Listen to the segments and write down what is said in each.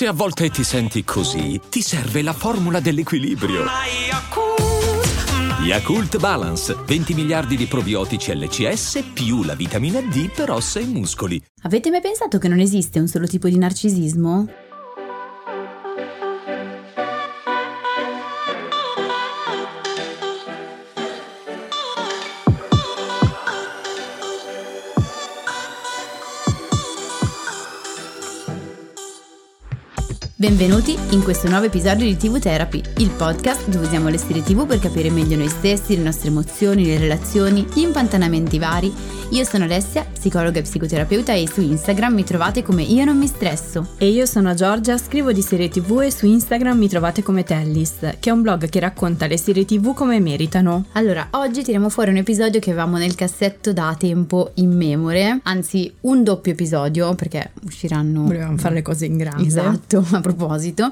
Se a volte ti senti così, ti serve la formula dell'equilibrio. Yakult Balance, 20 miliardi di probiotici LCS più la vitamina D per ossa e muscoli. Avete mai pensato che non esiste un solo tipo di narcisismo? Benvenuti in questo nuovo episodio di TV Therapy, il podcast dove usiamo le serie TV per capire meglio noi stessi, le nostre emozioni, le relazioni, gli impantanamenti vari. Io sono Alessia, psicologa e psicoterapeuta, e su Instagram mi trovate come Io Non Mi Stresso. E io sono Giorgia, scrivo di serie TV e su Instagram mi trovate come Tellis, che è un blog che racconta le serie TV come meritano. Allora, oggi tiriamo fuori un episodio che avevamo nel cassetto da tempo immemore, anzi un doppio episodio, perché usciranno... Volevamo fare le cose in grande. Esatto.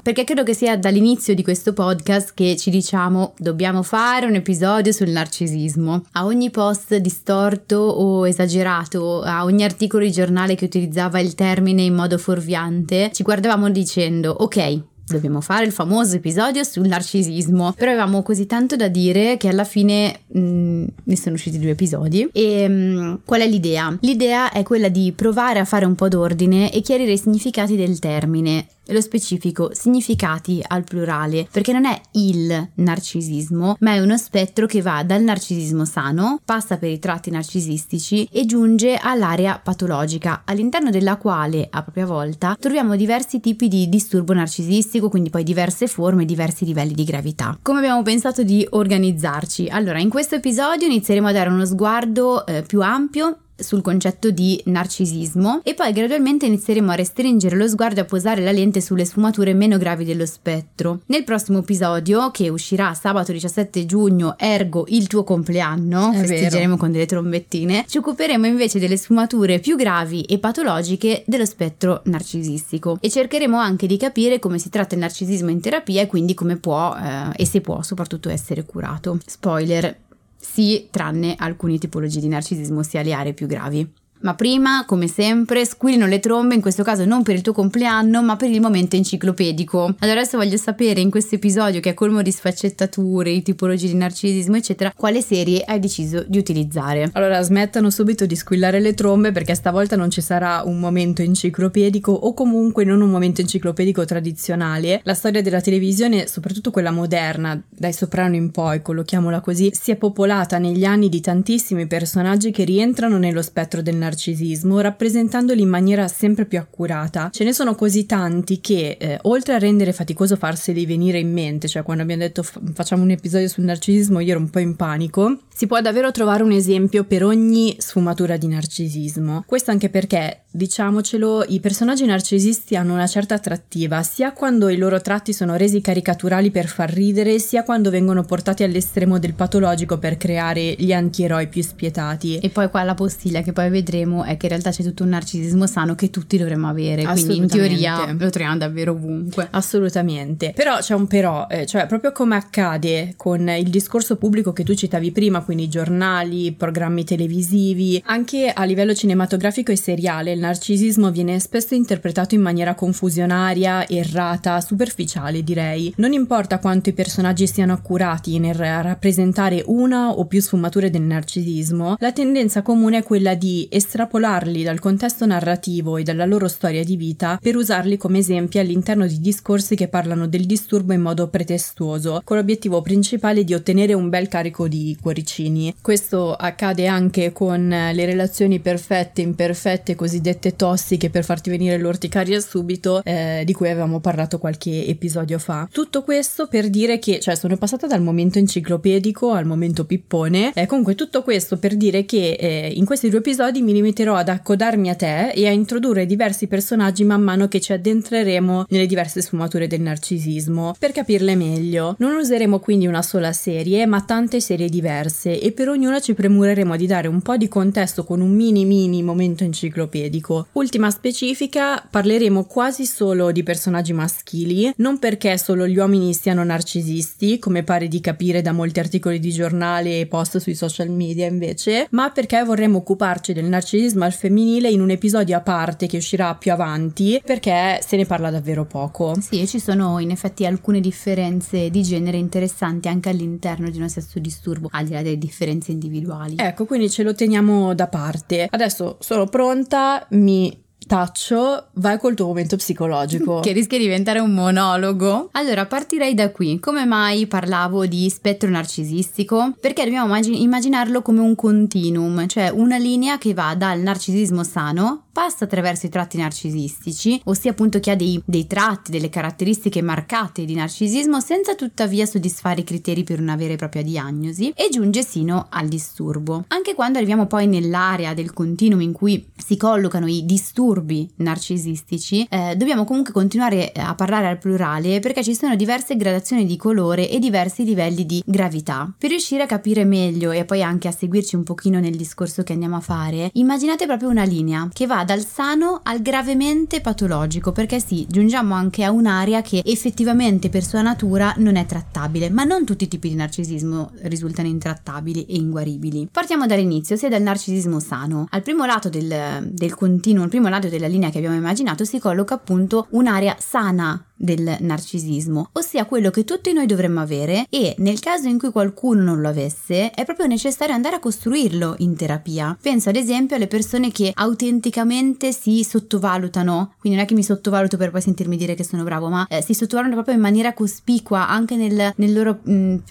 Perché credo che sia dall'inizio di questo podcast che ci diciamo dobbiamo fare un episodio sul narcisismo. A ogni post distorto o esagerato, a ogni articolo di giornale che utilizzava il termine in modo fuorviante, ci guardavamo dicendo ok, dobbiamo fare il famoso episodio sul narcisismo. Però avevamo così tanto da dire che alla fine ne sono usciti due episodi. E qual è l'idea? L'idea è quella di provare a fare un po' d'ordine e chiarire i significati del termine. Lo specifico, significati al plurale, perché non è il narcisismo, ma è uno spettro che va dal narcisismo sano, passa per i tratti narcisistici e giunge all'area patologica, all'interno della quale, a propria volta, troviamo diversi tipi di disturbo narcisistico, quindi poi diverse forme, diversi livelli di gravità. Come abbiamo pensato di organizzarci? Allora, in questo episodio inizieremo a dare uno sguardo più ampio sul concetto di narcisismo e poi gradualmente inizieremo a restringere lo sguardo e a posare la lente sulle sfumature meno gravi dello spettro. Nel prossimo episodio, che uscirà sabato 17 giugno, ergo il tuo compleanno, festeggeremo con delle trombettine, ci occuperemo invece delle sfumature più gravi e patologiche dello spettro narcisistico e cercheremo anche di capire come si tratta il narcisismo in terapia e quindi come può e se può soprattutto essere curato. Spoiler: sì, tranne alcune tipologie di narcisismo, sia le aree più gravi. Ma prima, come sempre, squillino le trombe, in questo caso non per il tuo compleanno, ma per il momento enciclopedico. Allora adesso voglio sapere, in questo episodio che è colmo di sfaccettature, di tipologie di narcisismo, eccetera, quale serie hai deciso di utilizzare? Allora smettano subito di squillare le trombe, perché stavolta non ci sarà un momento enciclopedico, o comunque non un momento enciclopedico tradizionale. La storia della televisione, soprattutto quella moderna, dai Soprano in poi, collochiamola così, si è popolata negli anni di tantissimi personaggi che rientrano nello spettro del narcisismo, rappresentandoli in maniera sempre più accurata. Ce ne sono così tanti che oltre a rendere faticoso farseli venire in mente, cioè quando abbiamo detto facciamo un episodio sul narcisismo io ero un po' in panico, si può davvero trovare un esempio per ogni sfumatura di narcisismo. Questo anche perché, diciamocelo, i personaggi narcisisti hanno una certa attrattiva, sia quando i loro tratti sono resi caricaturali per far ridere, sia quando vengono portati all'estremo del patologico per creare gli antieroi più spietati. E poi qua la postilla che poi vedremo è che in realtà c'è tutto un narcisismo sano che tutti dovremmo avere, quindi in teoria lo troviamo davvero ovunque. Assolutamente. Però c'è un però, cioè proprio come accade con il discorso pubblico che tu citavi prima, quindi giornali, programmi televisivi, anche a livello cinematografico e seriale il narcisismo viene spesso interpretato in maniera confusionaria, errata, superficiale direi. Non importa quanto i personaggi siano accurati nel rappresentare una o più sfumature del narcisismo, la tendenza comune è quella di estrapolarli dal contesto narrativo e dalla loro storia di vita per usarli come esempi all'interno di discorsi che parlano del disturbo in modo pretestuoso, con l'obiettivo principale di ottenere un bel carico di cuoricini. Questo accade anche con le relazioni perfette, imperfette, cosiddette tossiche, per farti venire l'orticaria subito, di cui avevamo parlato qualche episodio fa. Tutto questo per dire che, cioè sono passata dal momento enciclopedico al momento pippone, comunque tutto questo per dire che in questi due episodi mi limiterò ad accodarmi a te e a introdurre diversi personaggi man mano che ci addentreremo nelle diverse sfumature del narcisismo per capirle meglio. Non useremo quindi una sola serie, ma tante serie diverse, e per ognuna ci premureremo di dare un po' di contesto con un mini momento enciclopedico. medico. Ultima specifica, parleremo quasi solo di personaggi maschili, non perché solo gli uomini siano narcisisti, come pare di capire da molti articoli di giornale e post sui social media invece, ma perché vorremmo occuparci del narcisismo al femminile in un episodio a parte che uscirà più avanti, perché se ne parla davvero poco. Sì, ci sono in effetti alcune differenze di genere interessanti anche all'interno di uno stesso disturbo, al di là delle differenze individuali. Ecco, quindi ce lo teniamo da parte. Adesso sono pronta, mi taccio, vai col tuo momento psicologico. Che rischia di diventare un monologo. Allora, partirei da qui. Come mai parlavo di spettro narcisistico? Perché dobbiamo immaginarlo come un continuum, cioè una linea che va dal narcisismo sano, passa attraverso i tratti narcisistici, ossia appunto chi ha dei tratti, delle caratteristiche marcate di narcisismo senza tuttavia soddisfare i criteri per una vera e propria diagnosi, e giunge sino al disturbo. Anche quando arriviamo poi nell'area del continuum in cui si collocano i disturbi narcisistici, dobbiamo comunque continuare a parlare al plurale perché ci sono diverse gradazioni di colore e diversi livelli di gravità. Per riuscire a capire meglio e poi anche a seguirci un pochino nel discorso che andiamo a fare, immaginate proprio una linea che va dal sano al gravemente patologico, perché sì, giungiamo anche a un'area che effettivamente per sua natura non è trattabile, ma non tutti i tipi di narcisismo risultano intrattabili e inguaribili. Partiamo dall'inizio, sia dal narcisismo sano. Al primo lato del continuum, al primo lato della linea che abbiamo immaginato, si colloca appunto un'area sana del narcisismo, ossia quello che tutti noi dovremmo avere, e nel caso in cui qualcuno non lo avesse è proprio necessario andare a costruirlo in terapia. Penso ad esempio alle persone che autenticamente si sottovalutano, quindi non è che mi sottovaluto per poi sentirmi dire che sono bravo, ma si sottovalutano proprio in maniera cospicua anche nel loro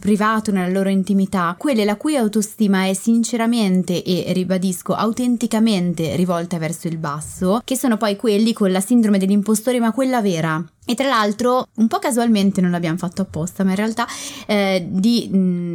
privato, nella loro intimità, quelle la cui autostima è sinceramente e, ribadisco, autenticamente rivolta verso il basso, che sono poi quelli con la sindrome dell'impostore, ma quella vera. E tra l'altro, un po' casualmente, non l'abbiamo fatto apposta, ma in realtà di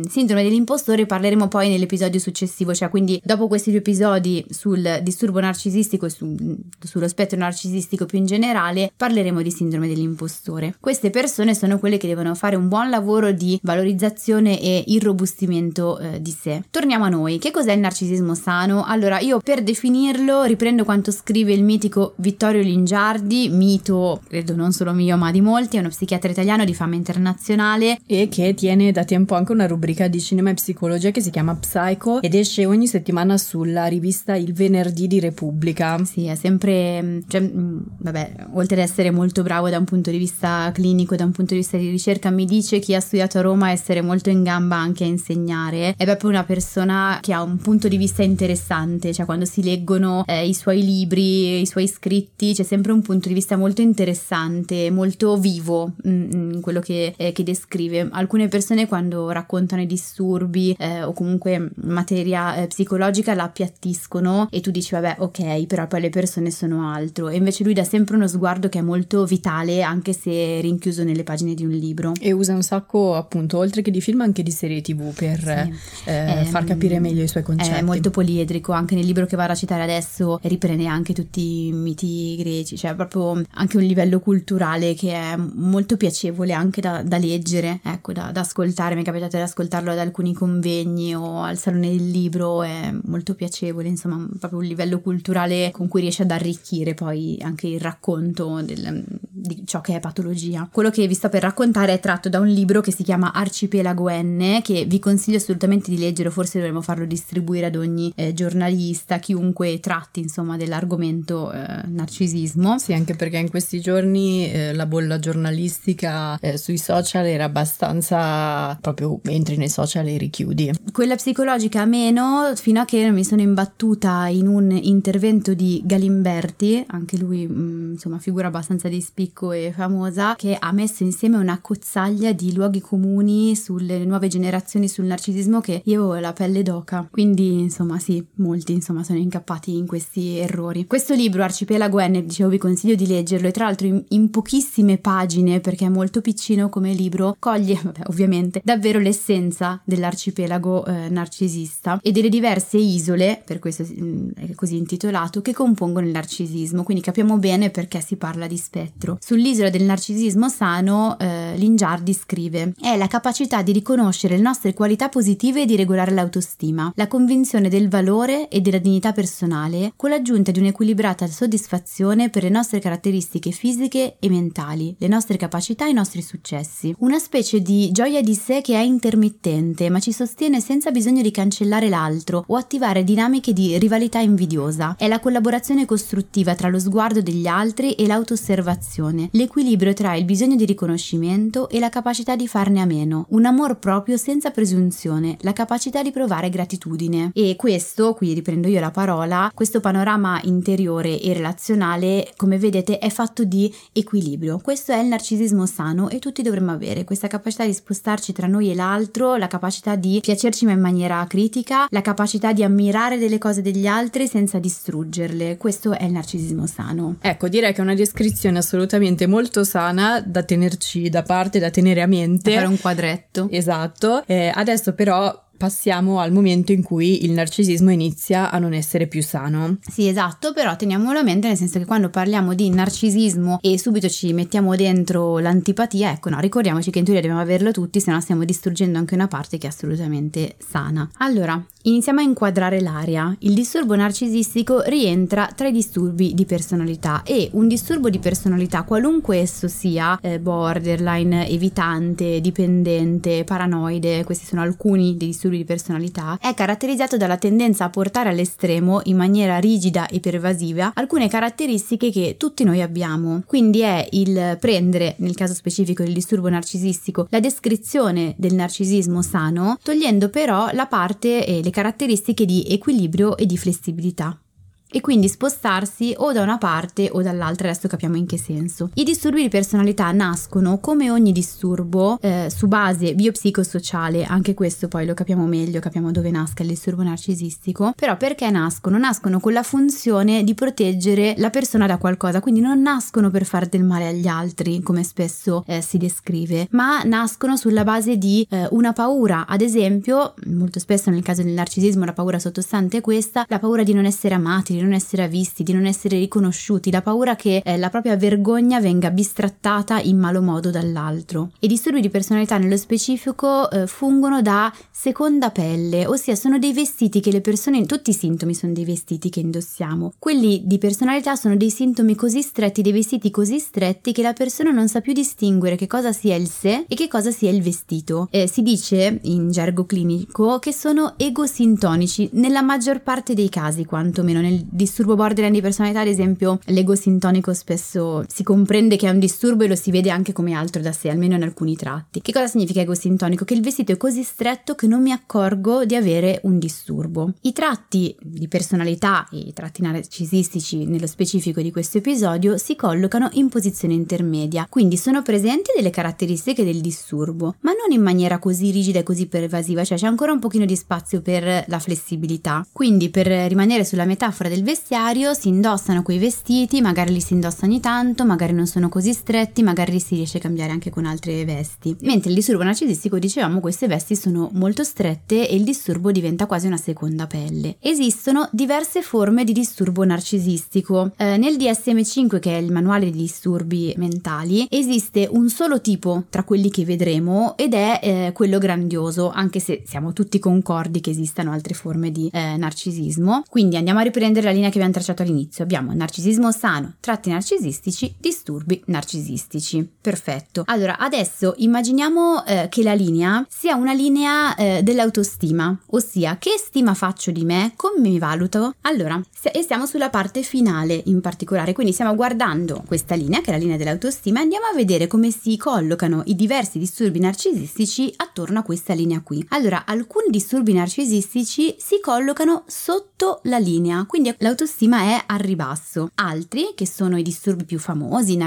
sindrome dell'impostore parleremo poi nell'episodio successivo, cioè quindi dopo questi due episodi sul disturbo narcisistico e sullo spettro narcisistico più in generale parleremo di sindrome dell'impostore. Queste persone sono quelle che devono fare un buon lavoro di valorizzazione e irrobustimento di sé. Torniamo a noi. Che cos'è il narcisismo sano? Allora, io per definirlo riprendo quanto scrive il mitico Vittorio Lingiardi, mito, credo non solo mio ma di molti, è uno psichiatra italiano di fama internazionale e che tiene da tempo anche una rubrica di cinema e psicologia che si chiama Psycho ed esce ogni settimana sulla rivista Il Venerdì di Repubblica. Sì, è sempre, cioè, vabbè, oltre ad essere molto bravo da un punto di vista clinico, da un punto di vista di ricerca, mi dice chi ha studiato a Roma essere molto in gamba anche a insegnare. È proprio una persona che ha un punto di vista interessante, cioè quando si leggono i suoi libri, i suoi scritti, c'è sempre un punto di vista molto interessante, molto vivo quello che descrive. Alcune persone quando raccontano i disturbi o comunque materia psicologica la appiattiscono e tu dici vabbè ok, però poi le persone sono altro, e invece lui dà sempre uno sguardo che è molto vitale anche se rinchiuso nelle pagine di un libro, e usa un sacco appunto oltre che di film anche di serie TV per sì, far capire meglio i suoi concetti. È molto poliedrico, anche nel libro che vado a citare adesso riprende anche tutti i miti greci, cioè proprio anche un livello culturale che è molto piacevole anche da leggere, ecco, da ascoltare. Mi è capitato di ascoltarlo ad alcuni convegni o al Salone del Libro, è molto piacevole, insomma, proprio un livello culturale con cui riesce ad arricchire poi anche il racconto di ciò che è patologia. Quello che vi sto per raccontare è tratto da un libro che si chiama Arcipelago N, che vi consiglio assolutamente di leggere, forse dovremmo farlo distribuire ad ogni giornalista, chiunque tratti insomma dell'argomento narcisismo. Sì, anche perché in questi giorni la bolla giornalistica sui social era abbastanza proprio entri nei social e richiudi. Quella psicologica meno, fino a che mi sono imbattuta in un intervento di Galimberti, anche lui insomma figura abbastanza di spicco e famosa, che ha messo insieme una cozzaglia di luoghi comuni sulle nuove generazioni sul narcisismo che io avevo la pelle d'oca, quindi insomma sì, molti insomma sono incappati in questi errori. Questo libro Arcipelago N, dicevo, vi consiglio di leggerlo, e tra l'altro in pochissime pagine, perché è molto piccino come libro, coglie ovviamente davvero l'essenza dell'arcipelago narcisista e delle diverse isole, per questo è così intitolato, che compongono il narcisismo, quindi capiamo bene perché si parla di spettro. Sull'isola del narcisismo sano, Lingiardi scrive: è la capacità di riconoscere le nostre qualità positive e di regolare l'autostima, la convinzione del valore e della dignità personale, con l'aggiunta di un'equilibrata soddisfazione per le nostre caratteristiche fisiche e mentali, le nostre capacità e i nostri successi. Una specie di gioia di sé che è intermittente, ma ci sostiene senza bisogno di cancellare l'altro o attivare dinamiche di rivalità invidiosa. È la collaborazione costruttiva tra lo sguardo degli altri e l'auto-osservazione, l'equilibrio tra il bisogno di riconoscimento e la capacità di farne a meno, un amor proprio senza presunzione, la capacità di provare gratitudine. E questo, qui riprendo io la parola, questo panorama interiore e relazionale, come vedete, è fatto di equilibrio. Questo è il narcisismo sano e tutti dovremmo avere questa capacità di spostarci tra noi e l'altro, la capacità di piacerci ma in maniera critica, la capacità di ammirare delle cose degli altri senza distruggerle. Questo è il narcisismo sano. Ecco, direi che è una descrizione assolutamente molto sana, da tenerci da parte, da tenere a mente, da fare un quadretto. Esatto. Adesso però passiamo al momento in cui il narcisismo inizia a non essere più sano. Sì, esatto, però teniamolo a mente, nel senso che quando parliamo di narcisismo e subito ci mettiamo dentro l'antipatia, ecco no, ricordiamoci che in teoria dobbiamo averlo tutti, se no stiamo distruggendo anche una parte che è assolutamente sana. Allora, iniziamo a inquadrare l'area. Il disturbo narcisistico rientra tra i disturbi di personalità, e un disturbo di personalità, qualunque esso sia, borderline, evitante, dipendente, paranoide, questi sono alcuni dei disturbi di personalità, è caratterizzato dalla tendenza a portare all'estremo, in maniera rigida e pervasiva, alcune caratteristiche che tutti noi abbiamo. Quindi è il prendere, nel caso specifico del disturbo narcisistico, la descrizione del narcisismo sano, togliendo però la parte e le caratteristiche di equilibrio e di flessibilità, e quindi spostarsi o da una parte o dall'altra. Adesso capiamo in che senso. I disturbi di personalità nascono, come ogni disturbo, su base biopsicosociale, anche questo poi lo capiamo meglio, capiamo dove nasca il disturbo narcisistico, però perché nascono? Nascono con la funzione di proteggere la persona da qualcosa, quindi non nascono per far del male agli altri, come spesso si descrive, ma nascono sulla base di una paura, ad esempio, molto spesso nel caso del narcisismo la paura sottostante è questa, la paura di non essere amati, di non essere visti, di non essere riconosciuti, la paura che la propria vergogna venga bistrattata in malo modo dall'altro. I disturbi di personalità nello specifico fungono da seconda pelle, ossia sono dei vestiti che le persone, tutti i sintomi sono dei vestiti che indossiamo. Quelli di personalità sono dei sintomi così stretti, dei vestiti così stretti che la persona non sa più distinguere che cosa sia il sé e che cosa sia il vestito. Si dice in gergo clinico che sono egosintonici nella maggior parte dei casi, quantomeno nel disturbo borderline di personalità. Ad esempio, l'ego sintonico spesso si comprende che è un disturbo e lo si vede anche come altro da sé, almeno in alcuni tratti. Che cosa significa ego sintonico? Che il vestito è così stretto che non mi accorgo di avere un disturbo. I tratti di personalità e i tratti narcisistici nello specifico di questo episodio si collocano in posizione intermedia, quindi sono presenti delle caratteristiche del disturbo, ma non in maniera così rigida e così pervasiva, cioè c'è ancora un pochino di spazio per la flessibilità. Quindi, per rimanere sulla metafora del vestiario, si indossano quei vestiti, magari li si indossa ogni tanto, magari non sono così stretti, magari si riesce a cambiare anche con altre vesti. Mentre il disturbo narcisistico, dicevamo, queste vesti sono molto strette e il disturbo diventa quasi una seconda pelle. Esistono diverse forme di disturbo narcisistico. Nel DSM-5, che è il manuale di disturbi mentali, esiste un solo tipo tra quelli che vedremo, ed è quello grandioso, anche se siamo tutti concordi che esistano altre forme di narcisismo. Quindi andiamo a riprendere la linea che abbiamo tracciato all'inizio. Abbiamo narcisismo sano, tratti narcisistici, disturbi narcisistici. Perfetto. Allora, adesso immaginiamo che la linea sia una linea dell'autostima, ossia che stima faccio di me, come mi valuto. Allora, e siamo sulla parte finale in particolare, quindi stiamo guardando questa linea, che è la linea dell'autostima, e andiamo a vedere come si collocano i diversi disturbi narcisistici attorno a questa linea qui. Allora, alcuni disturbi narcisistici si collocano sotto la linea, quindi l'autostima è al ribasso. Altri, che sono i disturbi più famosi,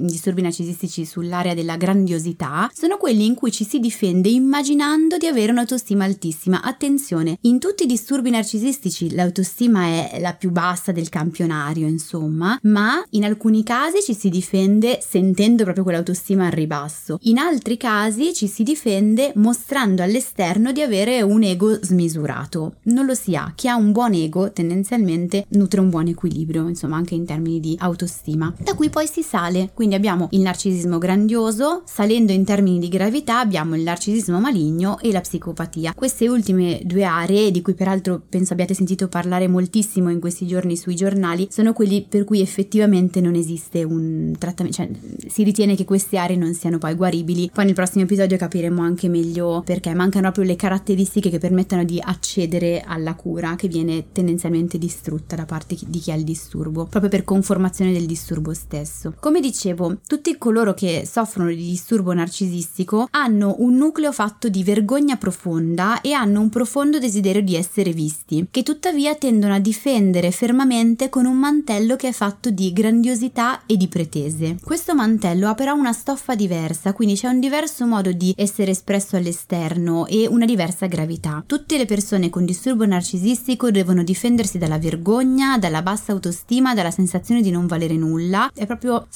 disturbi narcisistici sull'area della grandiosità, sono quelli in cui ci si difende immaginando di avere un'autostima altissima. Attenzione, in tutti i disturbi narcisistici l'autostima è la più bassa del campionario, insomma, ma in alcuni casi ci si difende sentendo proprio quell'autostima al ribasso, in altri casi ci si difende mostrando all'esterno di avere un ego smisurato. Non lo si ha. Chi ha un buon ego tendenzialmente sicuramente nutre un buon equilibrio, insomma, anche in termini di autostima. Da qui poi si sale, quindi abbiamo il narcisismo grandioso, salendo in termini di gravità abbiamo il narcisismo maligno e la psicopatia. Queste ultime due aree, di cui peraltro penso abbiate sentito parlare moltissimo in questi giorni sui giornali, sono quelli per cui effettivamente non esiste un trattamento, cioè si ritiene che queste aree non siano poi guaribili. Poi nel prossimo episodio capiremo anche meglio perché mancano proprio le caratteristiche che permettano di accedere alla cura, che viene tendenzialmente distrutta da parte di chi ha il disturbo, proprio per conformazione del disturbo stesso. Come dicevo, tutti coloro che soffrono di disturbo narcisistico hanno un nucleo fatto di vergogna profonda e hanno un profondo desiderio di essere visti, che tuttavia tendono a difendere fermamente con un mantello che è fatto di grandiosità e di pretese. Questo mantello ha però una stoffa diversa, quindi c'è un diverso modo di essere espresso all'esterno e una diversa gravità. Tutte le persone con disturbo narcisistico devono difendersi dalla vergogna, dalla bassa autostima, dalla sensazione di non valere nulla. È proprio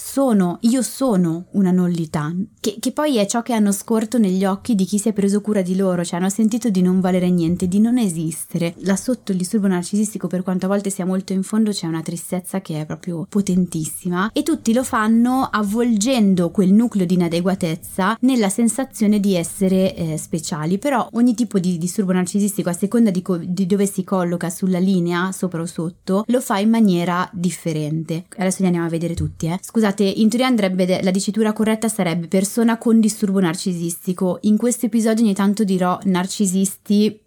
io sono una nullità, che poi è ciò che hanno scorto negli occhi di chi si è preso cura di loro, cioè hanno sentito di non valere niente, di non esistere. Là sotto il disturbo narcisistico, per quanto a volte sia molto in fondo, c'è una tristezza che è proprio potentissima, e tutti lo fanno avvolgendo quel nucleo di inadeguatezza nella sensazione di essere speciali. Però ogni tipo di disturbo narcisistico, a seconda di dove si colloca sulla linea, sopra o sotto, lo fa in maniera differente. Adesso li andiamo a vedere tutti, Scusate, in teoria andrebbe, la dicitura corretta sarebbe persona con disturbo narcisistico. In questo episodio ogni tanto dirò narcisisti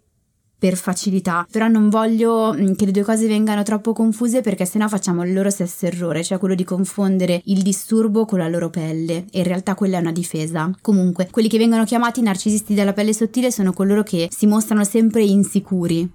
per facilità, però non voglio che le due cose vengano troppo confuse, perché sennò facciamo il loro stesso errore, cioè quello di confondere il disturbo con la loro pelle, e in realtà quella è una difesa. Comunque, quelli che vengono chiamati narcisisti della pelle sottile sono coloro che si mostrano sempre insicuri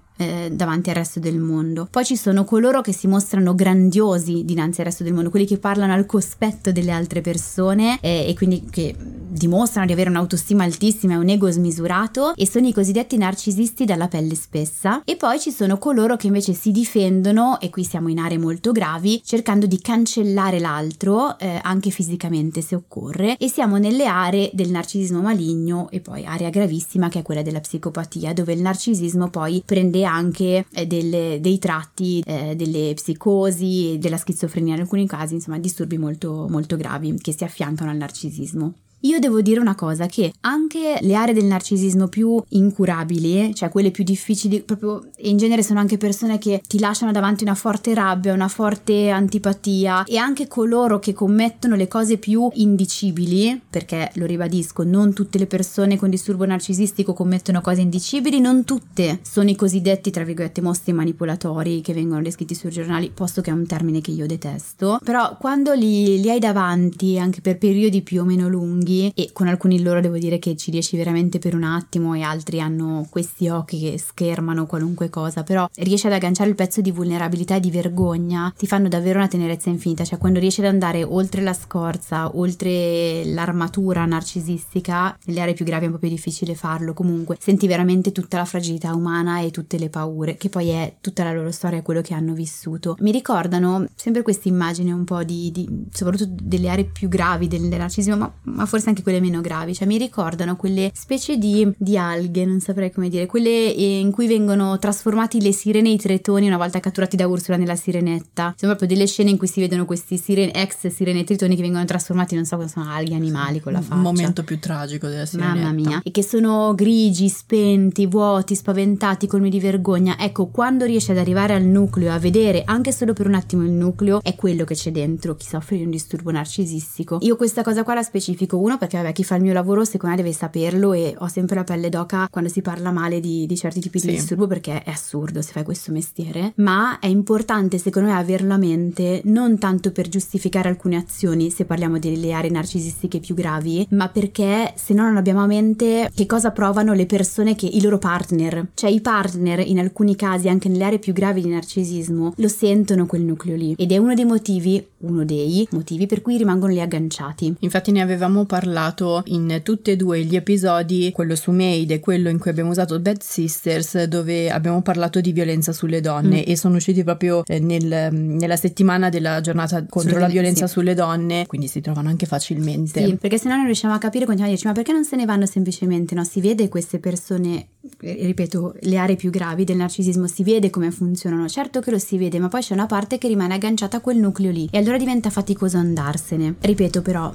davanti al resto del mondo. Poi ci sono coloro che si mostrano grandiosi dinanzi al resto del mondo, quelli che parlano al cospetto delle altre persone e quindi che dimostrano di avere un'autostima altissima e un ego smisurato, e sono i cosiddetti narcisisti dalla pelle spessa. E poi ci sono coloro che invece si difendono, e qui siamo in aree molto gravi, cercando di cancellare l'altro anche fisicamente se occorre, e siamo nelle aree del narcisismo maligno, e poi area gravissima che è quella della psicopatia, dove il narcisismo poi prende anche dei tratti delle psicosi e della schizofrenia in alcuni casi, insomma disturbi molto molto gravi che si affiancano al narcisismo. Io devo dire una cosa, che anche le aree del narcisismo più incurabili, cioè quelle più difficili proprio, e in genere sono anche persone che ti lasciano davanti una forte rabbia, una forte antipatia, e anche coloro che commettono le cose più indicibili, perché lo ribadisco, non tutte le persone con disturbo narcisistico commettono cose indicibili, non tutte sono i cosiddetti, tra virgolette, mostri manipolatori che vengono descritti sui giornali, posto che è un termine che io detesto, però quando li hai davanti anche per periodi più o meno lunghi, e con alcuni loro devo dire che ci riesci veramente per un attimo, e altri hanno questi occhi che schermano qualunque cosa, però riesci ad agganciare il pezzo di vulnerabilità e di vergogna, ti fanno davvero una tenerezza infinita. Cioè quando riesci ad andare oltre la scorza, oltre l'armatura narcisistica, nelle aree più gravi è un po' più difficile farlo, comunque senti veramente tutta la fragilità umana e tutte le paure, che poi è tutta la loro storia e quello che hanno vissuto. Mi ricordano sempre questa immagine un po' di soprattutto delle aree più gravi del narcisismo, ma forse anche quelle meno gravi, cioè mi ricordano quelle specie di alghe, non saprei come dire, quelle in cui vengono trasformati le sirene e i tritoni una volta catturati da Ursula nella Sirenetta. Sono proprio delle scene in cui si vedono questi ex sirene e tritoni che vengono trasformati, non so cosa sono, alghe, animali con la faccia. Un momento più tragico della Sirenetta. Mamma mia. E che sono grigi, spenti, vuoti, spaventati, colmi di vergogna. Ecco, quando riesci ad arrivare al nucleo, a vedere anche solo per un attimo il nucleo, è quello che c'è dentro chi soffre di un disturbo narcisistico. Io questa cosa qua la specifico, uno perché vabbè, chi fa il mio lavoro secondo me deve saperlo, e ho sempre la pelle d'oca quando si parla male di certi tipi di disturbo, perché è assurdo se fai questo mestiere, ma è importante secondo me averlo a mente, non tanto per giustificare alcune azioni se parliamo delle aree narcisistiche più gravi, ma perché se no non abbiamo a mente che cosa provano le persone, che i loro partner, cioè i partner in alcuni casi anche nelle aree più gravi di narcisismo lo sentono quel nucleo lì, ed è uno dei motivi, uno dei motivi per cui rimangono lì agganciati. Infatti ne avevamo parlato in tutti e due gli episodi, quello su Maid e quello in cui abbiamo usato Bad Sisters, dove abbiamo parlato di violenza sulle donne e sono usciti proprio nella settimana della giornata contro la violenza sulle donne, quindi si trovano anche facilmente. Sì, perché se no non riusciamo a capire, continuiamo a dirci ma perché non se ne vanno semplicemente, no? Si vede queste persone, ripeto, le aree più gravi del narcisismo, si vede come funzionano, certo che lo si vede, ma poi c'è una parte che rimane agganciata a quel nucleo lì e allora diventa faticoso andarsene. Ripeto però...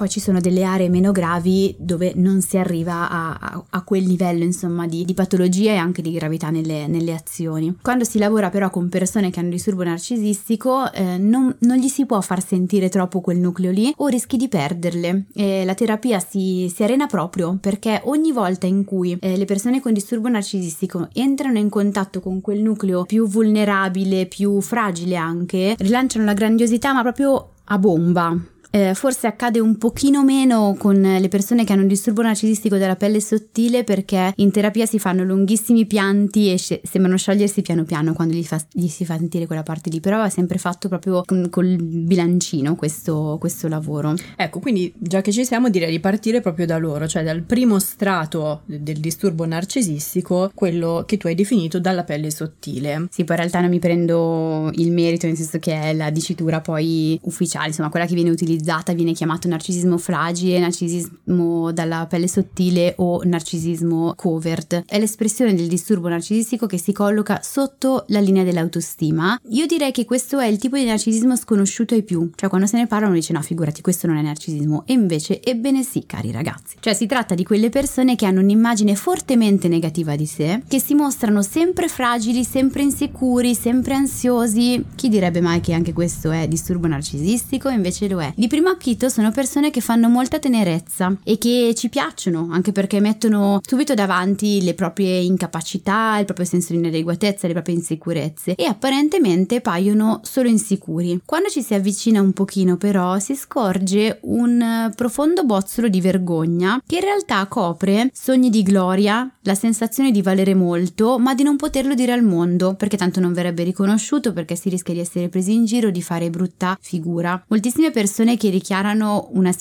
Poi ci sono delle aree meno gravi dove non si arriva a quel livello, insomma, di patologia e anche di gravità nelle azioni. Quando si lavora però con persone che hanno disturbo narcisistico non gli si può far sentire troppo quel nucleo lì o rischi di perderle. La terapia si arena proprio perché ogni volta in cui le persone con disturbo narcisistico entrano in contatto con quel nucleo più vulnerabile, più fragile anche, rilanciano la grandiosità ma proprio a bomba. Forse accade un pochino meno con le persone che hanno un disturbo narcisistico della pelle sottile, perché in terapia si fanno lunghissimi pianti e sembrano sciogliersi piano piano quando gli si fa sentire quella parte lì, però è sempre fatto proprio col bilancino questo lavoro. Ecco, quindi già che ci siamo, direi di partire proprio da loro, cioè dal primo strato del disturbo narcisistico, quello che tu hai definito dalla pelle sottile. Sì, poi in realtà non mi prendo il merito, nel senso che è la dicitura poi ufficiale, insomma quella che viene utilizzata viene chiamato narcisismo fragile, narcisismo dalla pelle sottile o narcisismo covert. È l'espressione del disturbo narcisistico che si colloca sotto la linea dell'autostima. Io direi che questo è il tipo di narcisismo sconosciuto ai più, cioè quando se ne parla uno dice no, figurati, questo non è narcisismo, e invece ebbene sì, cari ragazzi, cioè si tratta di quelle persone che hanno un'immagine fortemente negativa di sé, che si mostrano sempre fragili, sempre insicuri, sempre ansiosi. Chi direbbe mai che anche questo è disturbo narcisistico? Invece lo è. Di primo acchito sono persone che fanno molta tenerezza e che ci piacciono, anche perché mettono subito davanti le proprie incapacità, il proprio senso di inadeguatezza, le proprie insicurezze, e apparentemente paiono solo insicuri. Quando ci si avvicina un pochino però si scorge un profondo bozzolo di vergogna che in realtà copre sogni di gloria, la sensazione di valere molto ma di non poterlo dire al mondo perché tanto non verrebbe riconosciuto, perché si rischia di essere presi in giro, di fare brutta figura. Moltissime persone che dichiarano una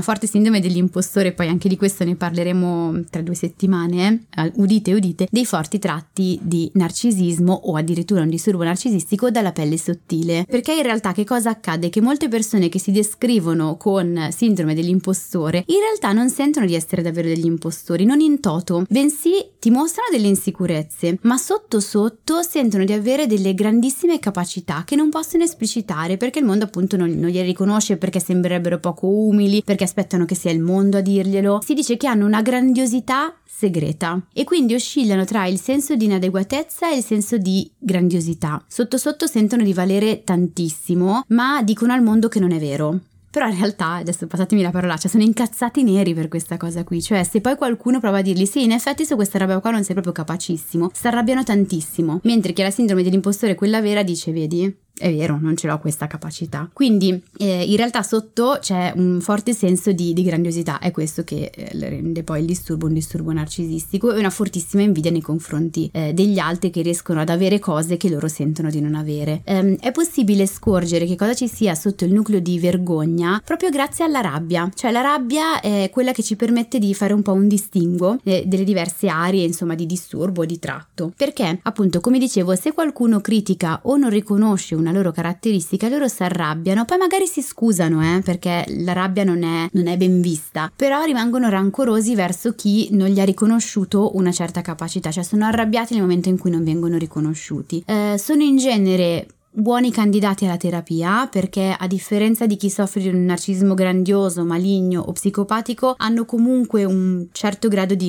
forte sindrome dell'impostore, poi anche di questo ne parleremo tra 2 settimane, udite udite, dei forti tratti di narcisismo o addirittura un disturbo narcisistico dalla pelle sottile. Perché in realtà che cosa accade? Che molte persone che si descrivono con sindrome dell'impostore in realtà non sentono di essere davvero degli impostori, non in toto, bensì ti mostrano delle insicurezze, ma sotto sotto sentono di avere delle grandissime capacità che non possono esplicitare perché il mondo appunto non gliele riconosce, perché sembrerebbero poco umili, perché aspettano che sia il mondo a dirglielo. Si dice che hanno una grandiosità segreta e quindi oscillano tra il senso di inadeguatezza e il senso di grandiosità. Sotto sotto sentono di valere tantissimo, ma dicono al mondo che non è vero. Però in realtà, adesso passatemi la parolaccia, sono incazzati neri per questa cosa qui. Cioè se poi qualcuno prova a dirgli sì, in effetti su questa roba qua non sei proprio capacissimo, si arrabbiano tantissimo. Mentre che la sindrome dell'impostore, quella vera, dice vedi, è vero, non ce l'ho questa capacità. Quindi in realtà sotto c'è un forte senso di grandiosità, è questo che rende poi il disturbo un disturbo narcisistico, e una fortissima invidia nei confronti degli altri che riescono ad avere cose che loro sentono di non avere. È possibile scorgere che cosa ci sia sotto il nucleo di vergogna proprio grazie alla rabbia, cioè la rabbia è quella che ci permette di fare un po' un distinguo delle diverse aree, insomma, di disturbo o di tratto, perché appunto come dicevo, se qualcuno critica o non riconosce una loro caratteristica, loro si arrabbiano, poi magari si scusano perché la rabbia non è ben vista, però rimangono rancorosi verso chi non gli ha riconosciuto una certa capacità, cioè sono arrabbiati nel momento in cui non vengono riconosciuti. Sono in genere buoni candidati alla terapia perché, a differenza di chi soffre di un narcisismo grandioso, maligno o psicopatico, hanno comunque un certo grado di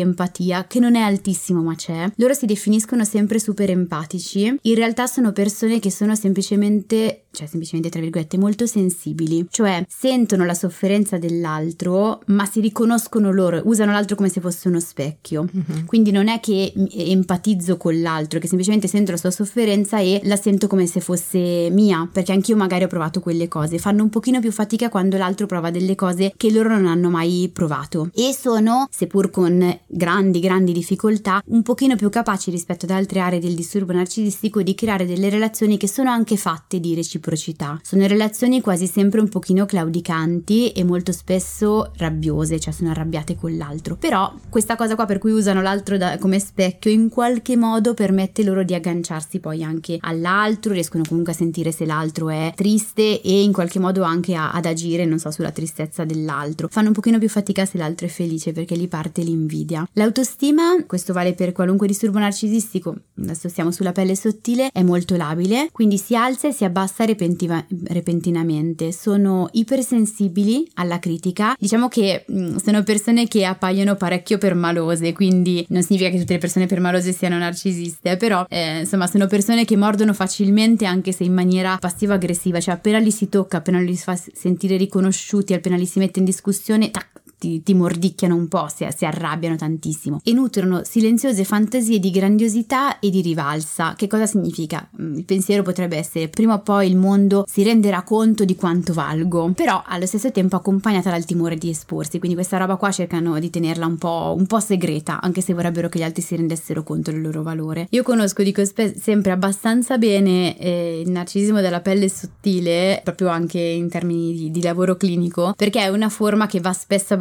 empatia, che non è altissimo ma c'è. Loro si definiscono sempre super empatici. In realtà sono persone che sono semplicemente tra virgolette molto sensibili, cioè sentono la sofferenza dell'altro ma si riconoscono loro, usano l'altro come se fosse uno specchio. Quindi non è che empatizzo con l'altro, che semplicemente sento la sua sofferenza e la sento come se fosse mia, perché anch'io magari ho provato quelle cose. Fanno un pochino più fatica quando l'altro prova delle cose che loro non hanno mai provato, e sono, seppur con grandi difficoltà, un pochino più capaci rispetto ad altre aree del disturbo narcisistico di creare delle relazioni che sono anche fatte di reciprocità, reciprocità. Sono relazioni quasi sempre un pochino claudicanti e molto spesso rabbiose, cioè sono arrabbiate con l'altro. Però questa cosa qua per cui usano l'altro come specchio in qualche modo permette loro di agganciarsi poi anche all'altro, riescono comunque a sentire se l'altro è triste e in qualche modo anche ad agire, non so, sulla tristezza dell'altro. Fanno un pochino più fatica se l'altro è felice perché lì parte l'invidia. L'autostima, questo vale per qualunque disturbo narcisistico, adesso stiamo sulla pelle sottile, è molto labile, quindi si alza e si abbassa repentinamente, sono ipersensibili alla critica, diciamo che sono persone che appaiono parecchio permalose, quindi non significa che tutte le persone permalose siano narcisiste, però insomma sono persone che mordono facilmente anche se in maniera passivo-aggressiva, cioè appena li si tocca, appena li si fa sentire riconosciuti, appena li si mette in discussione, tac, ti mordicchiano un po', si arrabbiano tantissimo e nutrono silenziose fantasie di grandiosità e di rivalsa. Che cosa significa? Il pensiero potrebbe essere: prima o poi il mondo si renderà conto di quanto valgo, però allo stesso tempo accompagnata dal timore di esporsi, quindi questa roba qua cercano di tenerla un po' segreta, anche se vorrebbero che gli altri si rendessero conto del loro valore. Io conosco, dico sempre abbastanza bene il narcisismo della pelle sottile, proprio anche in termini di lavoro clinico, perché è una forma che va spesso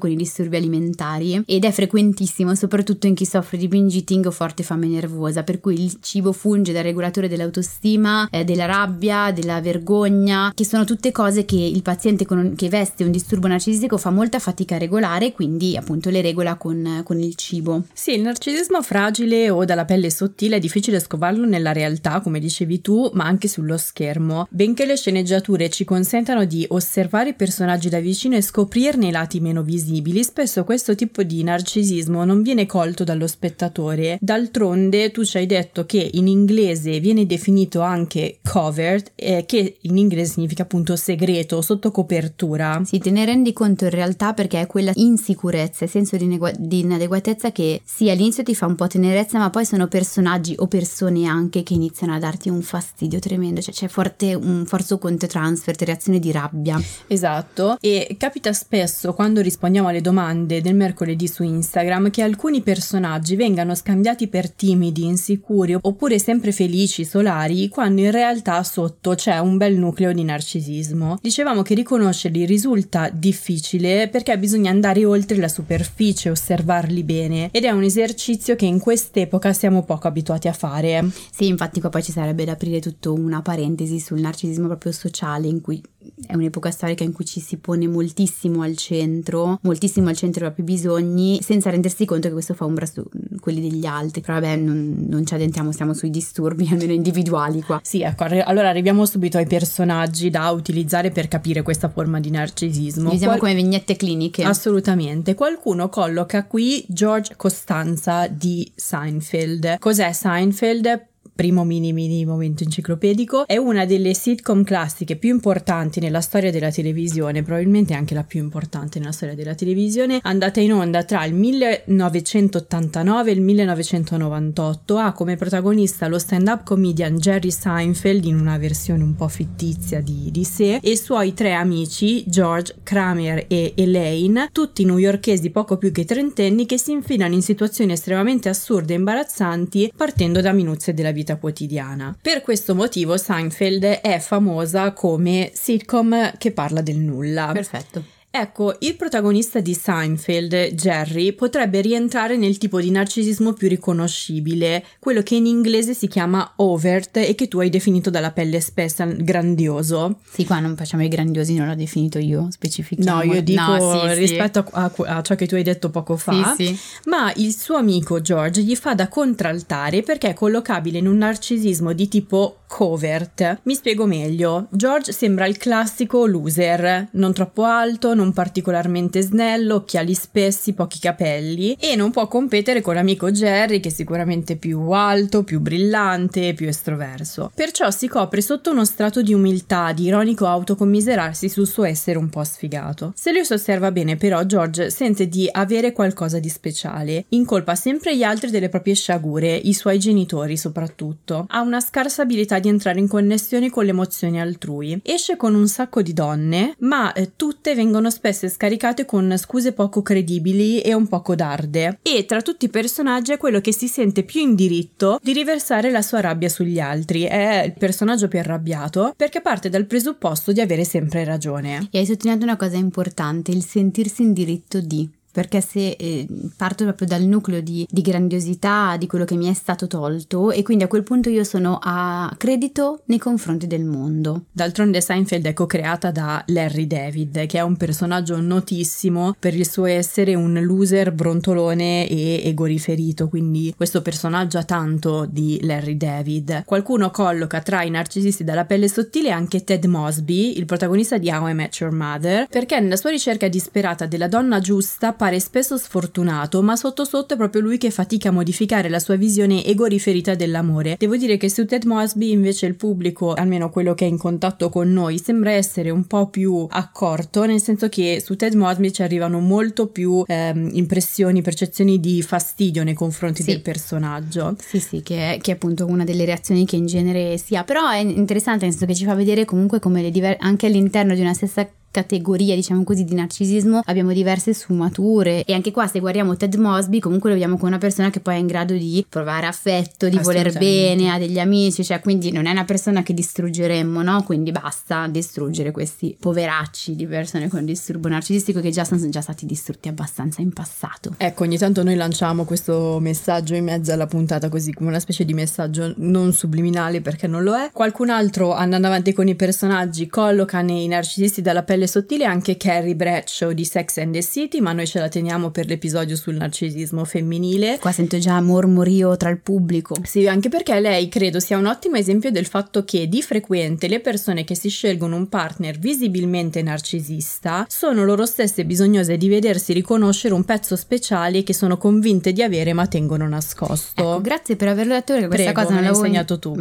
con i disturbi alimentari ed è frequentissimo soprattutto in chi soffre di binge eating o forte fame nervosa, per cui il cibo funge da regolatore dell'autostima, della rabbia, della vergogna, che sono tutte cose che il paziente che veste un disturbo narcisistico fa molta fatica a regolare, quindi appunto le regola con il cibo. Sì, il narcisismo fragile o dalla pelle sottile è difficile scovarlo nella realtà, come dicevi tu, ma anche sullo schermo. Benché le sceneggiature ci consentano di osservare i personaggi da vicino e scoprirne i lati meno visibili, spesso questo tipo di narcisismo non viene colto dallo spettatore. D'altronde tu ci hai detto che in inglese viene definito anche covert, che in inglese significa appunto segreto, sotto copertura. Sì, te ne rendi conto in realtà perché è quella insicurezza e senso di inadeguatezza che sì, all'inizio ti fa un po' tenerezza, ma poi sono personaggi o persone anche che iniziano a darti un fastidio tremendo, cioè c'è un forte controtransfer, reazione di rabbia. Esatto, e capita spesso quando rispondiamo alle domande del mercoledì su Instagram che alcuni personaggi vengano scambiati per timidi, insicuri oppure sempre felici, solari, quando in realtà sotto c'è un bel nucleo di narcisismo. Dicevamo che riconoscerli risulta difficile perché bisogna andare oltre la superficie, osservarli bene, ed è un esercizio che in quest'epoca siamo poco abituati a fare. Sì, infatti qua poi ci sarebbe da aprire tutto una parentesi sul narcisismo proprio sociale, in cui è un'epoca storica in cui ci si pone moltissimo al centro dei propri bisogni, senza rendersi conto che questo fa ombra su quelli degli altri. Però vabbè, non ci addentriamo, siamo sui disturbi almeno individuali qua. Sì, ecco, allora arriviamo subito ai personaggi da utilizzare per capire questa forma di narcisismo. Li usiamo come vignette cliniche. Assolutamente. Qualcuno colloca qui George Costanza di Seinfeld. Cos'è Seinfeld? Primo mini momento enciclopedico, è una delle sitcom classiche più importanti nella storia della televisione, probabilmente anche la più importante nella storia della televisione, andata in onda tra il 1989 e il 1998, ha come protagonista lo stand-up comedian Jerry Seinfeld in una versione un po' fittizia di sé e i suoi tre amici George, Kramer e Elaine, tutti newyorkesi poco più che trentenni che si infilano in situazioni estremamente assurde e imbarazzanti partendo da minuzie della vita quotidiana. Per questo motivo Seinfeld è famosa come sitcom che parla del nulla. Perfetto. Ecco, il protagonista di Seinfeld, Jerry, potrebbe rientrare nel tipo di narcisismo più riconoscibile, quello che in inglese si chiama overt e che tu hai definito dalla pelle spessa grandioso. Sì, qua non facciamo i grandiosi, non l'ho definito io, specifichiamo. No, io dico no, sì, rispetto sì. A ciò che tu hai detto poco fa, sì, sì. Ma il suo amico George gli fa da contraltare perché è collocabile in un narcisismo di tipo covert. Mi spiego meglio, George sembra il classico loser, non troppo alto, non particolarmente snello, occhiali spessi, pochi capelli, e non può competere con l'amico Jerry che è sicuramente più alto, più brillante, più estroverso. Perciò si copre sotto uno strato di umiltà, di ironico autocommiserarsi sul suo essere un po' sfigato. Se lui si osserva bene però George sente di avere qualcosa di speciale, incolpa sempre gli altri delle proprie sciagure, i suoi genitori soprattutto. Ha una scarsa abilità di entrare in connessione con le emozioni altrui. Esce con un sacco di donne, ma tutte vengono spesso scaricate con scuse poco credibili e un po' codarde, e tra tutti i personaggi è quello che si sente più in diritto di riversare la sua rabbia sugli altri. È il personaggio più arrabbiato perché parte dal presupposto di avere sempre ragione. E hai sottolineato una cosa importante, il sentirsi in diritto di... Perché se parto proprio dal nucleo di grandiosità di quello che mi è stato tolto, e quindi a quel punto io sono a credito nei confronti del mondo. D'altronde Seinfeld è co-creata da Larry David, che è un personaggio notissimo per il suo essere un loser, brontolone e egoriferito, quindi questo personaggio ha tanto di Larry David. Qualcuno colloca tra i narcisisti dalla pelle sottile anche Ted Mosby, il protagonista di How I Met Your Mother, perché nella sua ricerca disperata della donna giusta pare spesso sfortunato, ma sotto sotto è proprio lui che fatica a modificare la sua visione egoriferita dell'amore. Devo dire che su Ted Mosby invece il pubblico, almeno quello che è in contatto con noi, sembra essere un po' più accorto, nel senso che su Ted Mosby ci arrivano molto più impressioni, percezioni di fastidio nei confronti del personaggio. Sì, che è appunto una delle reazioni che in genere si ha, però è interessante nel senso che ci fa vedere comunque come le anche all'interno di una stessa categoria, diciamo così, di narcisismo abbiamo diverse sfumature, e anche qua se guardiamo Ted Mosby comunque lo vediamo con una persona che poi è in grado di provare affetto, di voler bene, ha degli amici, cioè quindi non è una persona che distruggeremmo, no? Quindi basta distruggere questi poveracci di persone con disturbo narcisistico che già sono già stati distrutti abbastanza in passato. Ecco, ogni tanto noi lanciamo questo messaggio in mezzo alla puntata, così come una specie di messaggio non subliminale, perché non lo è. Qualcun altro, andando avanti con i personaggi, colloca nei narcisisti dalla pelle sottile anche Carrie Bradshaw di Sex and the City, ma noi ce la teniamo per l'episodio sul narcisismo femminile. Qua sento già mormorio tra il pubblico. Sì, anche perché lei credo sia un ottimo esempio del fatto che di frequente le persone che si scelgono un partner visibilmente narcisista sono loro stesse bisognose di vedersi riconoscere un pezzo speciale che sono convinte di avere ma tengono nascosto. Ecco, grazie per averlo detto, perché questa cosa non l'avevo insegnato tu.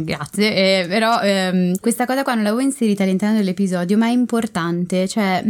Grazie, però questa cosa qua non l'avevo inserita all'interno dell'episodio, ma è importante. Cioè,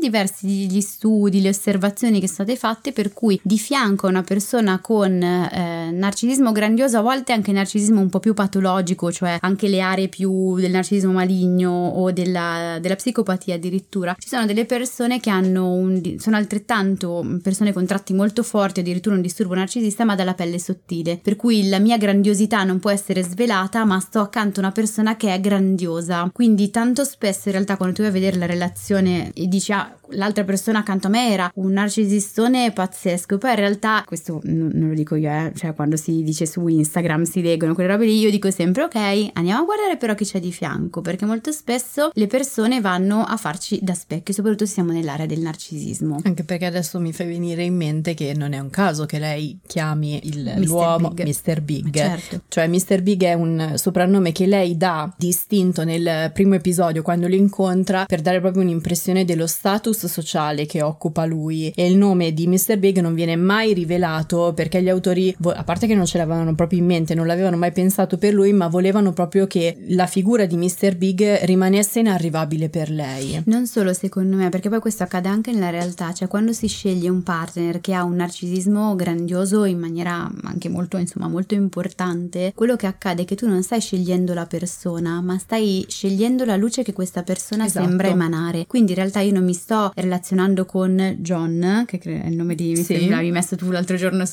diversi gli studi, le osservazioni che sono state fatte, per cui di fianco a una persona con narcisismo grandioso, a volte anche narcisismo un po' più patologico, cioè anche le aree più del narcisismo maligno o della psicopatia addirittura, ci sono delle persone che hanno sono altrettanto persone con tratti molto forti, addirittura un disturbo narcisista, ma dalla pelle sottile, per cui la mia grandiosità non può essere svelata, ma sto accanto a una persona che è grandiosa. Quindi tanto spesso in realtà quando tu vai a vedere la relazione e dici l'altra persona accanto a me era un narcisistone pazzesco, poi in realtà questo non lo dico io, cioè quando si dice su Instagram si leggono quelle robe lì, io dico sempre ok, andiamo a guardare però chi c'è di fianco, perché molto spesso le persone vanno a farci da specchio, soprattutto siamo nell'area del narcisismo. Anche perché adesso mi fai venire in mente che non è un caso che lei chiami l'uomo Mr. Big. Certo. Cioè Mr. Big è un soprannome che lei dà distinto nel primo episodio quando lo incontra, per dare proprio un'impressione dello status sociale che occupa lui, e il nome di Mr. Big non viene mai rivelato perché gli autori, a parte che non ce l'avevano proprio in mente, non l'avevano mai pensato per lui, ma volevano proprio che la figura di Mr. Big rimanesse inarrivabile per lei. Non solo secondo me, perché poi questo accade anche nella realtà, cioè quando si sceglie un partner che ha un narcisismo grandioso in maniera anche molto, insomma, molto importante, quello che accade è che tu non stai scegliendo la persona, ma stai scegliendo la luce che questa persona sembra emanare. Quindi in realtà io non mi sto relazionando con John, che è il nome di Mr. Big, l'avevi messo tu l'altro giorno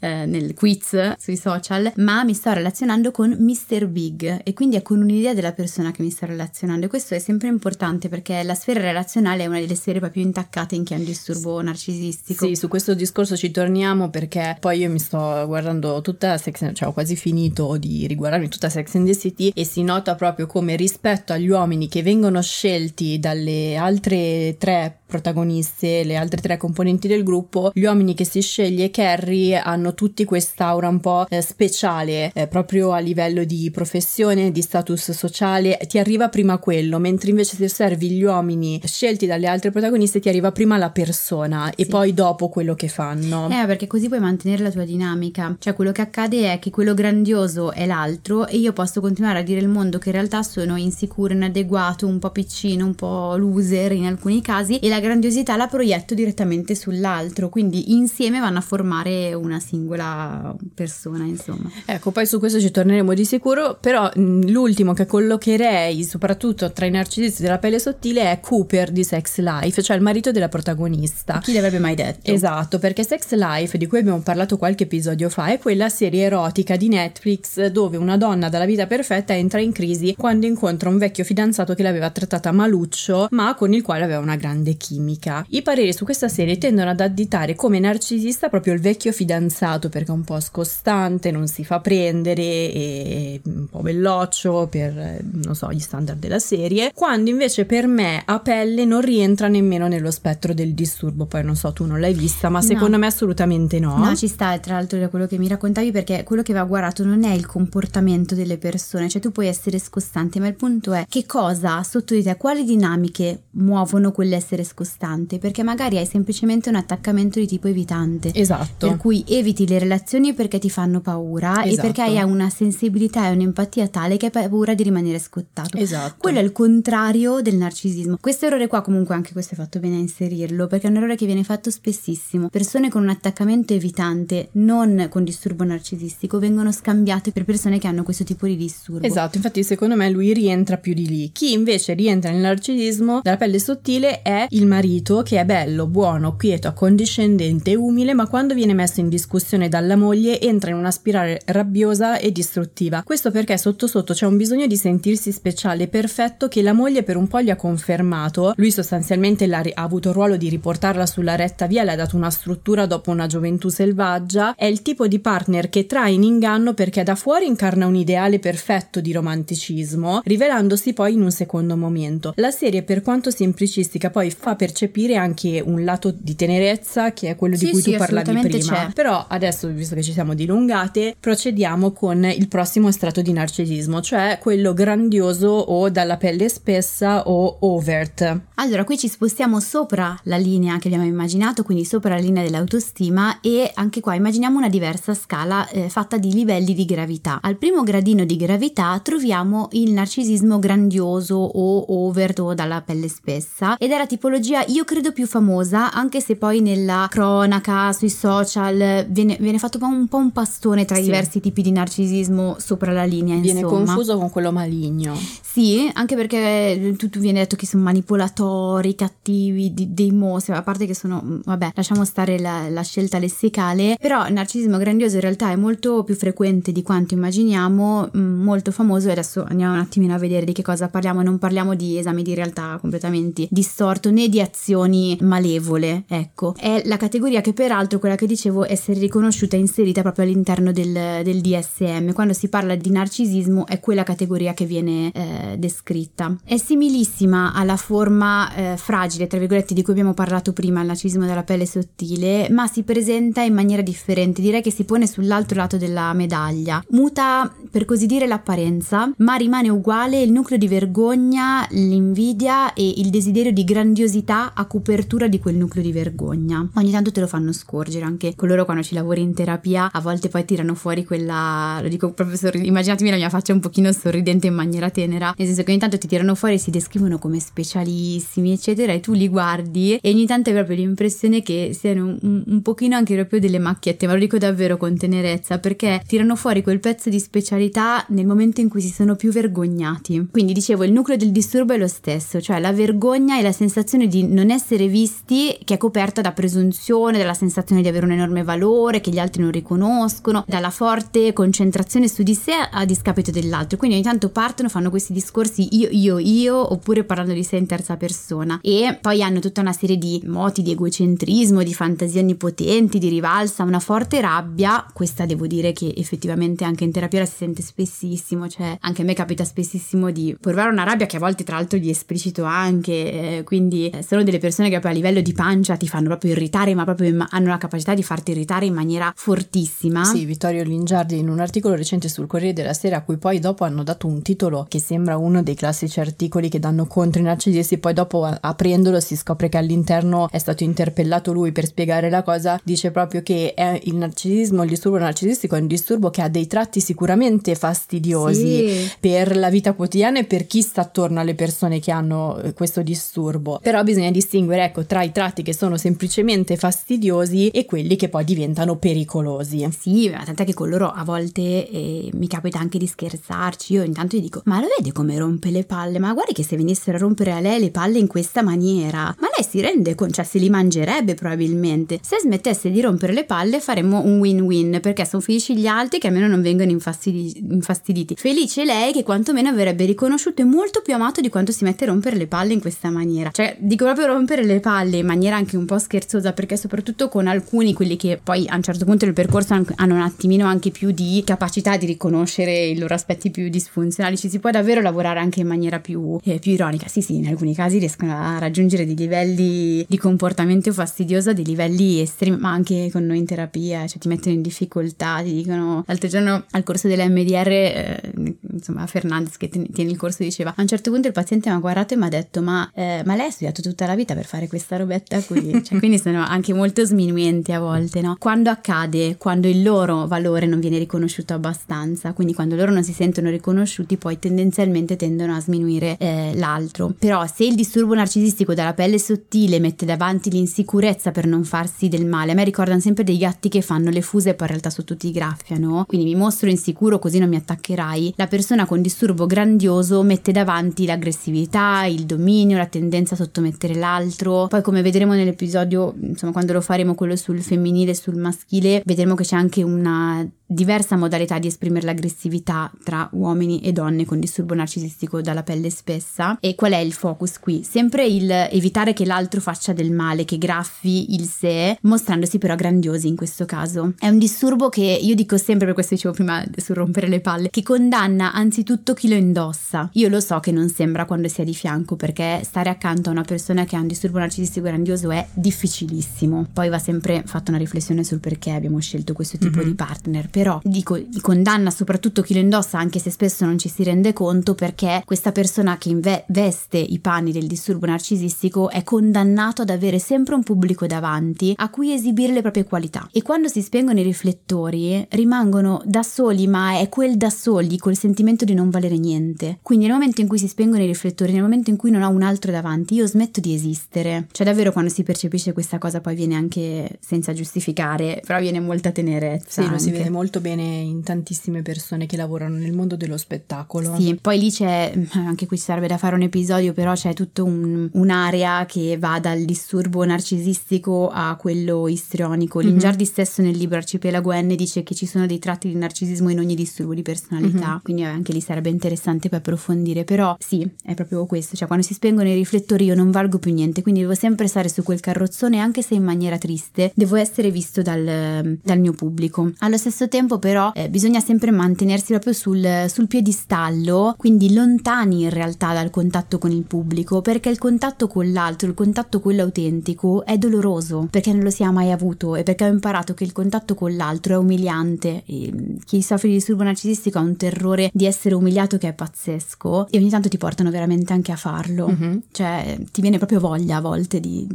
nel quiz sui social, ma mi sto relazionando con Mr. Big, e quindi è con un'idea della persona che mi sto relazionando, e questo è sempre importante perché la sfera relazionale è una delle sfere proprio intaccate in chi ha un disturbo narcisistico. Sì, su questo discorso ci torniamo, perché poi io mi sto guardando tutta cioè ho quasi finito di riguardarmi tutta Sex and the City, e si nota proprio come rispetto agli uomini che vengono scelti dalle altre tre protagoniste, le altre tre componenti del gruppo, gli uomini che si sceglie Carrie hanno tutti quest'aura un po' speciale, proprio a livello di professione, di status sociale, ti arriva prima quello, mentre invece se osservi gli uomini scelti dalle altre protagoniste ti arriva prima la persona e poi dopo quello che fanno. Perché così puoi mantenere la tua dinamica, cioè quello che accade è che quello grandioso è l'altro e io posso continuare a dire al mondo che in realtà sono insicuro, inadeguato, un po' piccino, un po' loser in alcuni miei casi, e la grandiosità la proietto direttamente sull'altro, quindi insieme vanno a formare una singola persona, insomma. Ecco, poi su questo ci torneremo di sicuro, però l'ultimo che collocherei soprattutto tra i narcisisti della pelle sottile è Cooper di Sex Life, cioè il marito della protagonista. Chi l'avrebbe mai detto? Esatto, perché Sex Life, di cui abbiamo parlato qualche episodio fa, è quella serie erotica di Netflix dove una donna dalla vita perfetta entra in crisi quando incontra un vecchio fidanzato che l'aveva trattata maluccio, ma con il quale aveva una grande chimica. I pareri su questa serie tendono ad additare come narcisista proprio il vecchio fidanzato, perché è un po' scostante, non si fa prendere, è un po' belloccio per, non so, gli standard della serie, quando invece per me a pelle non rientra nemmeno nello spettro del disturbo. Poi non so, tu non l'hai vista, ma secondo me assolutamente no. No, ci sta, tra l'altro, da quello che mi raccontavi, perché quello che va guardato non è il comportamento delle persone, cioè tu puoi essere scostante, ma il punto è che cosa sotto di te, quali dinamiche muovono quell'essere scostante, perché magari hai semplicemente un attaccamento di tipo evitante. Esatto. Per cui eviti le relazioni perché ti fanno paura, esatto, e perché hai una sensibilità e un'empatia tale che hai paura di rimanere scottato. Esatto. Quello è il contrario del narcisismo. Questo errore qua, comunque, anche questo è fatto bene a inserirlo, perché è un errore che viene fatto spessissimo. Persone con un attaccamento evitante, non con disturbo narcisistico, vengono scambiate per persone che hanno questo tipo di disturbo. Esatto, infatti secondo me lui rientra più di lì. Chi invece rientra nel narcisismo dalla pelle sottile è il marito, che è bello, buono, quieto, accondiscendente, umile, ma quando viene messo in discussione dalla moglie entra in una spirale rabbiosa e distruttiva. Questo perché sotto sotto c'è un bisogno di sentirsi speciale e perfetto che la moglie per un po' gli ha confermato. Lui sostanzialmente ha avuto il ruolo di riportarla sulla retta via, le ha dato una struttura dopo una gioventù selvaggia. È il tipo di partner che trae in inganno perché da fuori incarna un ideale perfetto di romanticismo, rivelandosi poi in un secondo momento. La serie, per quanto semplicistica, poi fa percepire anche un lato di tenerezza, che è quello di cui tu parlavi prima. C'è. Però adesso, visto che ci siamo dilungate, procediamo con il prossimo strato di narcisismo, cioè quello grandioso o dalla pelle spessa o overt. Allora, qui ci spostiamo sopra la linea che abbiamo immaginato, quindi sopra la linea dell'autostima, e anche qua immaginiamo una diversa scala fatta di livelli di gravità. Al primo gradino di gravità troviamo il narcisismo grandioso o overt o dalla pelle spessa, ed è la tipologia, io credo, più famosa, anche se poi nella cronaca, sui social viene fatto un po' un pastone tra i diversi tipi di narcisismo sopra la linea, viene insomma confuso con quello maligno. Sì, anche perché tu viene detto che sono manipolatori, cattivi, dei mostri, a parte che sono, vabbè, lasciamo stare la scelta lessicale, però il narcisismo grandioso in realtà è molto più frequente di quanto immaginiamo, molto famoso, e adesso andiamo un attimino a vedere di che cosa parliamo. Non parliamo di esami di realtà completamente distorto, né di azioni malevole, ecco. È la categoria che, peraltro, quella che dicevo, essere riconosciuta e inserita proprio all'interno del DSM. Quando si parla di narcisismo è quella categoria che viene descritta. È similissima alla forma fragile, tra virgolette, di cui abbiamo parlato prima, il narcisismo della pelle sottile, ma si presenta in maniera differente, direi che si pone sull'altro lato della medaglia. Muta, per così dire, l'apparenza, ma rimane uguale il nucleo di vergogna, l'invidia e il desiderio di grandiosità a copertura di quel nucleo di vergogna. Ogni tanto te lo fanno scorgere anche coloro, quando ci lavori in terapia a volte poi tirano fuori quella, lo dico proprio immaginatemi la mia faccia un pochino sorridente in maniera tenera, nel senso che ogni tanto ti tirano fuori e si descrivono come specialissimi eccetera, e tu li guardi e ogni tanto hai proprio l'impressione che siano un pochino anche proprio delle macchiette, ma lo dico davvero con tenerezza, perché tirano fuori quel pezzo di specialità nel momento in cui si sono più vergognati. Quindi dicevo, il nucleo del disturbo è lo stesso, cioè la vergogna e la sensazione di non essere visti, che è coperta da presunzione, dalla sensazione di avere un enorme valore che gli altri non riconoscono, dalla forte concentrazione su di sé a discapito dell'altro. Quindi ogni tanto partono, fanno questi discorsi io, oppure parlando di sé in terza persona, e poi hanno tutta una serie di moti di egocentrismo, di fantasie onnipotenti, di rivalsa, una forte rabbia. Questa devo dire che effettivamente anche in terapia la si sente spessissimo, cioè anche a me capita spessissimo di provare una rabbia che a volte tra l'altro gli esplicito anche, quindi sono delle persone che poi a livello di pancia ti fanno proprio irritare, ma proprio hanno la capacità di farti irritare in maniera fortissima. Sì, Vittorio Lingiardi, in un articolo recente sul Corriere della Sera, a cui poi dopo hanno dato un titolo che sembra uno dei classici articoli che danno contro i narcisisti, poi dopo aprendolo si scopre che all'interno è stato interpellato lui per spiegare la cosa, dice proprio che il narcisismo, il disturbo narcisistico è un disturbo che ha dei tratti sicuramente fastidiosi per la vita quotidiana e per chi sta attorno alle persone che hanno questo disturbo, disturbo, però bisogna distinguere, ecco, tra i tratti che sono semplicemente fastidiosi e quelli che poi diventano pericolosi. Sì, tant'è che con loro a volte mi capita anche di scherzarci. Io intanto gli dico: ma lo vedi come rompe le palle? Ma guarda che se venissero a rompere a lei le palle in questa maniera, ma lei si rende conto, cioè se li mangerebbe probabilmente. Se smettesse di rompere le palle faremmo un win-win, perché sono felici gli altri che almeno non vengono infastiditi, felice lei che quantomeno avrebbe riconosciuto e molto più amato di quanto si mette a rompere le palle in questa maniera. Cioè, dico proprio rompere le palle in maniera anche un po' scherzosa, perché soprattutto con alcuni, quelli che poi a un certo punto del percorso hanno un attimino anche più di capacità di riconoscere i loro aspetti più disfunzionali, ci si può davvero lavorare anche in maniera più ironica. Sì, in alcuni casi riescono a raggiungere dei livelli di comportamento fastidioso, dei livelli estremi, ma anche con noi in terapia, cioè ti mettono in difficoltà, ti dicono. L'altro giorno al corso dell'MDR, insomma, Fernandez che tiene il corso diceva: a un certo punto il paziente mi ha guardato e mi ha detto ma lei ha studiato tutta la vita per fare questa robetta qui? Cioè, quindi sono anche molto sminuenti a volte, no? Quando accade? Quando il loro valore non viene riconosciuto abbastanza, quindi quando loro non si sentono riconosciuti poi tendenzialmente tendono a sminuire l'altro. Però se il disturbo narcisistico dalla pelle sottile mette davanti l'insicurezza per non farsi del male, a me ricordano sempre dei gatti che fanno le fuse e poi in realtà sotto ti graffiano, quindi mi mostro insicuro così non mi attaccherai. La persona con disturbo grandioso mette davanti l'aggressività, il dominio, la tendenza a sottomettere l'altro. Poi, come vedremo nell'episodio, insomma, quando lo faremo quello sul femminile e sul maschile, vedremo che c'è anche una diversa modalità di esprimere l'aggressività tra uomini e donne con disturbo narcisistico dalla pelle spessa. E qual è il focus qui? Sempre il evitare che l'altro faccia del male, che graffi il sé, mostrandosi però grandiosi in questo caso. È un disturbo che io dico sempre, per questo dicevo prima sul rompere le palle, che condanna anzitutto chi lo indossa. Io lo so che non sembra quando si è di fianco, perché stare accanto a una persona che ha un disturbo narcisistico grandioso è difficilissimo. Poi va sempre fatta una riflessione sul perché abbiamo scelto questo tipo di partner. Però dico, condanna soprattutto chi lo indossa, anche se spesso non ci si rende conto, perché questa persona che veste i panni del disturbo narcisistico è condannato ad avere sempre un pubblico davanti a cui esibire le proprie qualità. E quando si spengono i riflettori rimangono da soli, ma è quel da soli, col sentimento di non valere niente. Quindi nel momento in cui si spengono i riflettori, nel momento in cui non ho un altro davanti, io smetto di esistere. Cioè davvero quando si percepisce questa cosa poi viene anche, senza giustificare, però viene molta tenerezza. Sì, lo si vede molto bene in tantissime persone che lavorano nel mondo dello spettacolo. Sì, poi lì c'è, anche qui serve da fare un episodio, però c'è tutto un'area che va dal disturbo narcisistico a quello istrionico. Lingiardi stesso nel libro Arcipelago N dice che ci sono dei tratti di narcisismo in ogni disturbo di personalità, quindi anche lì sarebbe interessante per approfondire. Però sì, è proprio questo, cioè quando si spengono i riflettori io non valgo più niente, quindi devo sempre stare su quel carrozzone, anche se in maniera triste, devo essere visto dal mio pubblico. Allo stesso tempo però bisogna sempre mantenersi proprio sul piedistallo, quindi lontani in realtà dal contatto con il pubblico, perché il contatto con l'altro, il contatto con l'autentico è doloroso, perché non lo si è mai avuto e perché ho imparato che il contatto con l'altro è umiliante. E chi soffre di disturbo narcisistico ha un terrore di essere umiliato che è pazzesco, e ogni tanto ti portano veramente anche a farlo, cioè ti viene proprio voglia a volte di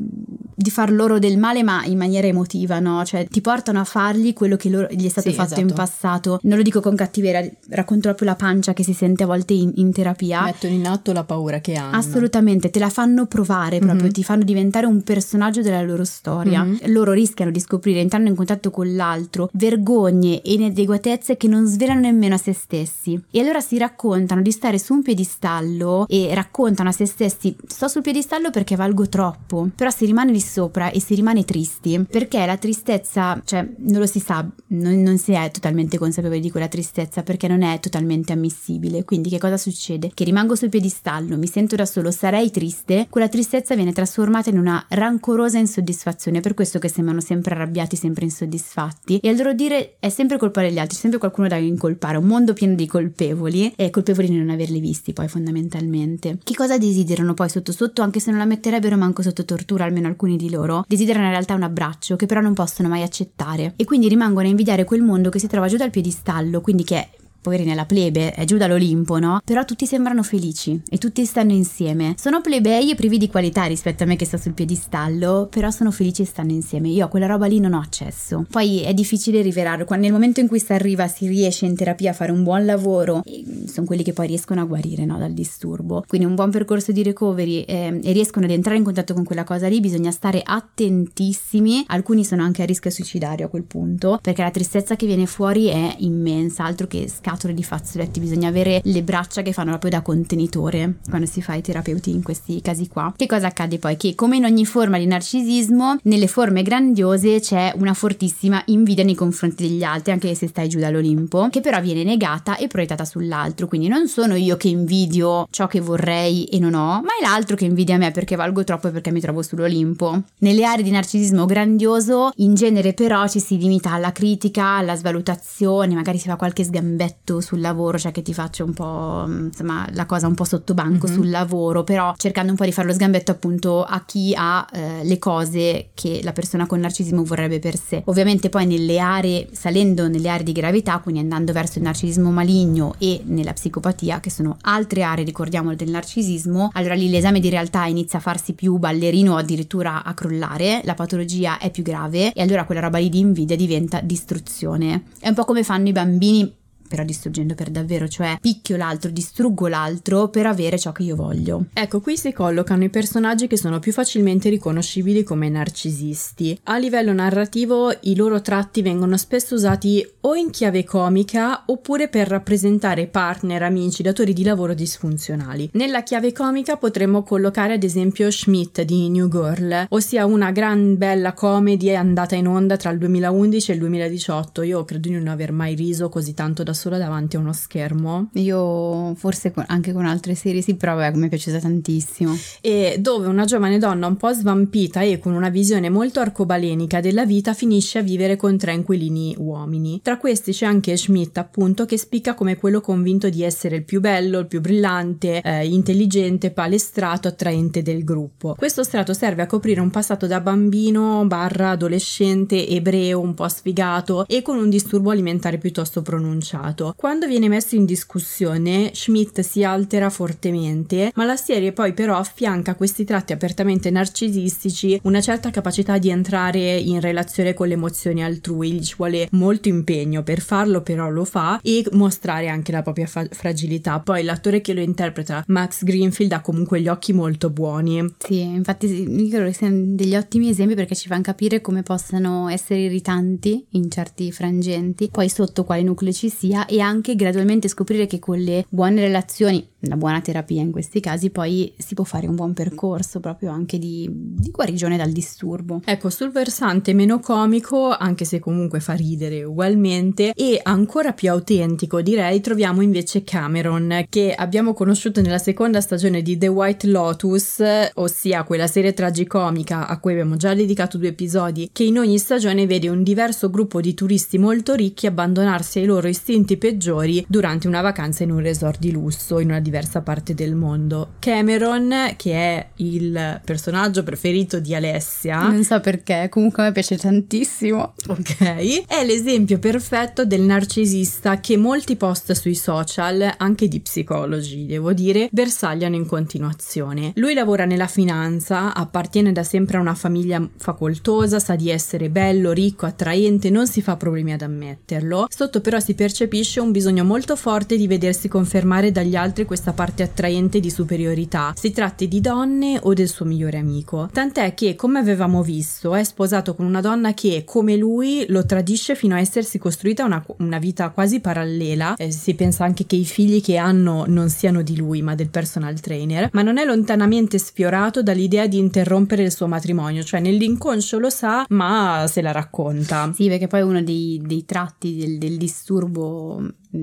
far loro del male, ma in maniera emotiva, no? Cioè ti portano a fargli quello che loro gli è stato fatto in passato. Non lo dico con cattiveria, racconto proprio la pancia che si sente a volte in terapia. Mettono in atto la paura che hanno. Assolutamente, te la fanno provare proprio, ti fanno diventare un personaggio della loro storia. Loro rischiano di scoprire, entrando in contatto con l'altro, vergogne e inadeguatezze che non svelano nemmeno a se stessi. E allora si raccontano di stare su un piedistallo e raccontano a se stessi: sto sul piedistallo perché valgo troppo. Però si rimane lì sopra e si rimane tristi, perché la tristezza, cioè non lo si sa, non si è totalmente consapevoli di quella tristezza, perché non è totalmente ammissibile. Quindi che cosa succede? Che rimango sul piedistallo, mi sento da solo, sarei triste. Quella tristezza viene trasformata in una rancorosa insoddisfazione, per questo che sembrano sempre arrabbiati, sempre insoddisfatti, e al loro dire è sempre colpa degli altri, c'è sempre qualcuno da incolpare, un mondo pieno di colpevoli, e colpevoli di non averli visti poi fondamentalmente. Che cosa desiderano poi sotto sotto, anche se non la metterebbero manco sotto tortura, almeno alcuni di loro desiderano in realtà un abbraccio che però non possono mai accettare, e quindi rimangono a invidiare quel mondo che si trova giù dal piedistallo, quindi che è poverina è la plebe, è giù dall'Olimpo, no? Però tutti sembrano felici e tutti stanno insieme. Sono plebei e privi di qualità rispetto a me che sta sul piedistallo, però sono felici e stanno insieme. Io a quella roba lì non ho accesso. Poi è difficile rivelarlo. Nel momento in cui si arriva, si riesce in terapia a fare un buon lavoro, sono quelli che poi riescono a guarire, no, dal disturbo. Quindi un buon percorso di recovery e riescono ad entrare in contatto con quella cosa lì, bisogna stare attentissimi. Alcuni sono anche a rischio suicidario a quel punto, perché la tristezza che viene fuori è immensa, altro che scatole di fazzoletti, bisogna avere le braccia che fanno proprio da contenitore quando si fa i terapeuti in questi casi qua. Che cosa accade poi? Che come in ogni forma di narcisismo, nelle forme grandiose c'è una fortissima invidia nei confronti degli altri, anche se stai giù dall'Olimpo, che però viene negata e proiettata sull'altro. Quindi non sono io che invidio ciò che vorrei e non ho, ma è l'altro che invidia me perché valgo troppo e perché mi trovo sull'Olimpo. Nelle aree di narcisismo grandioso in genere però ci si limita alla critica, alla svalutazione, magari si fa qualche sgambetto sul lavoro, cioè che ti faccio un po', insomma, la cosa un po' sottobanco sul lavoro, però cercando un po' di fare lo sgambetto appunto a chi ha le cose che la persona con narcisismo vorrebbe per sé. Ovviamente poi nelle aree, salendo nelle aree di gravità, quindi andando verso il narcisismo maligno e nella psicopatia, che sono altre aree, ricordiamo, del narcisismo, allora lì l'esame di realtà inizia a farsi più ballerino o addirittura a crollare, la patologia è più grave e allora quella roba lì di invidia diventa distruzione. È un po' come fanno i bambini, però distruggendo per davvero, cioè picchio l'altro, distruggo l'altro per avere ciò che io voglio. Ecco, qui si collocano i personaggi che sono più facilmente riconoscibili come narcisisti. A livello narrativo i loro tratti vengono spesso usati o in chiave comica oppure per rappresentare partner, amici, datori di lavoro disfunzionali. Nella chiave comica potremmo collocare ad esempio Schmidt di New Girl, ossia una gran bella comedy andata in onda tra il 2011 e il 2018. Io credo di non aver mai riso così tanto da solo davanti a uno schermo. Io forse anche con altre serie sì, però beh, mi è piaciuta tantissimo. E dove una giovane donna un po' svampita e con una visione molto arcobalenica della vita finisce a vivere con 3 inquilini uomini. Tra questi c'è anche Schmidt, appunto, che spicca come quello convinto di essere il più bello, il più brillante, intelligente, palestrato, attraente del gruppo. Questo strato serve a coprire un passato da bambino / adolescente ebreo un po' sfigato e con un disturbo alimentare piuttosto pronunciato. Quando viene messo in discussione, Schmidt si altera fortemente, ma la serie poi però affianca a questi tratti apertamente narcisistici una certa capacità di entrare in relazione con le emozioni altrui. Ci vuole molto impegno per farlo, però lo fa, e mostrare anche la propria fragilità. Poi l'attore che lo interpreta, Max Greenfield, ha comunque gli occhi molto buoni. Sì, infatti io credo che siano degli ottimi esempi perché ci fanno capire come possano essere irritanti in certi frangenti, poi sotto quale nucleo ci sia, e anche gradualmente scoprire che con le buone relazioni, la buona terapia in questi casi, poi si può fare un buon percorso proprio anche di guarigione dal disturbo. Ecco, sul versante meno comico, anche se comunque fa ridere ugualmente, e ancora più autentico direi, troviamo invece Cameron, che abbiamo conosciuto nella seconda stagione di The White Lotus, ossia quella serie tragicomica a cui abbiamo già dedicato 2 episodi, che in ogni stagione vede un diverso gruppo di turisti molto ricchi abbandonarsi ai loro istinti peggiori durante una vacanza in un resort di lusso in una diversa parte del mondo. Cameron, che è il personaggio preferito di Alessia, non so perché, comunque a me piace tantissimo, ok, è l'esempio perfetto del narcisista che molti post sui social, anche di psicologi devo dire, bersagliano in continuazione. Lui lavora nella finanza, appartiene da sempre a una famiglia facoltosa, sa di essere bello, ricco, attraente, non si fa problemi ad ammetterlo. Sotto però si percepisce un bisogno molto forte di vedersi confermare dagli altri questa parte attraente di superiorità, si tratti di donne o del suo migliore amico, tant'è che, come avevamo visto, è sposato con una donna che, come lui, lo tradisce fino a essersi costruita una vita quasi parallela. Si pensa anche che i figli che hanno non siano di lui ma del personal trainer, ma non è lontanamente sfiorato dall'idea di interrompere il suo matrimonio, cioè nell'inconscio lo sa ma se la racconta. Sì, perché poi uno dei tratti del disturbo,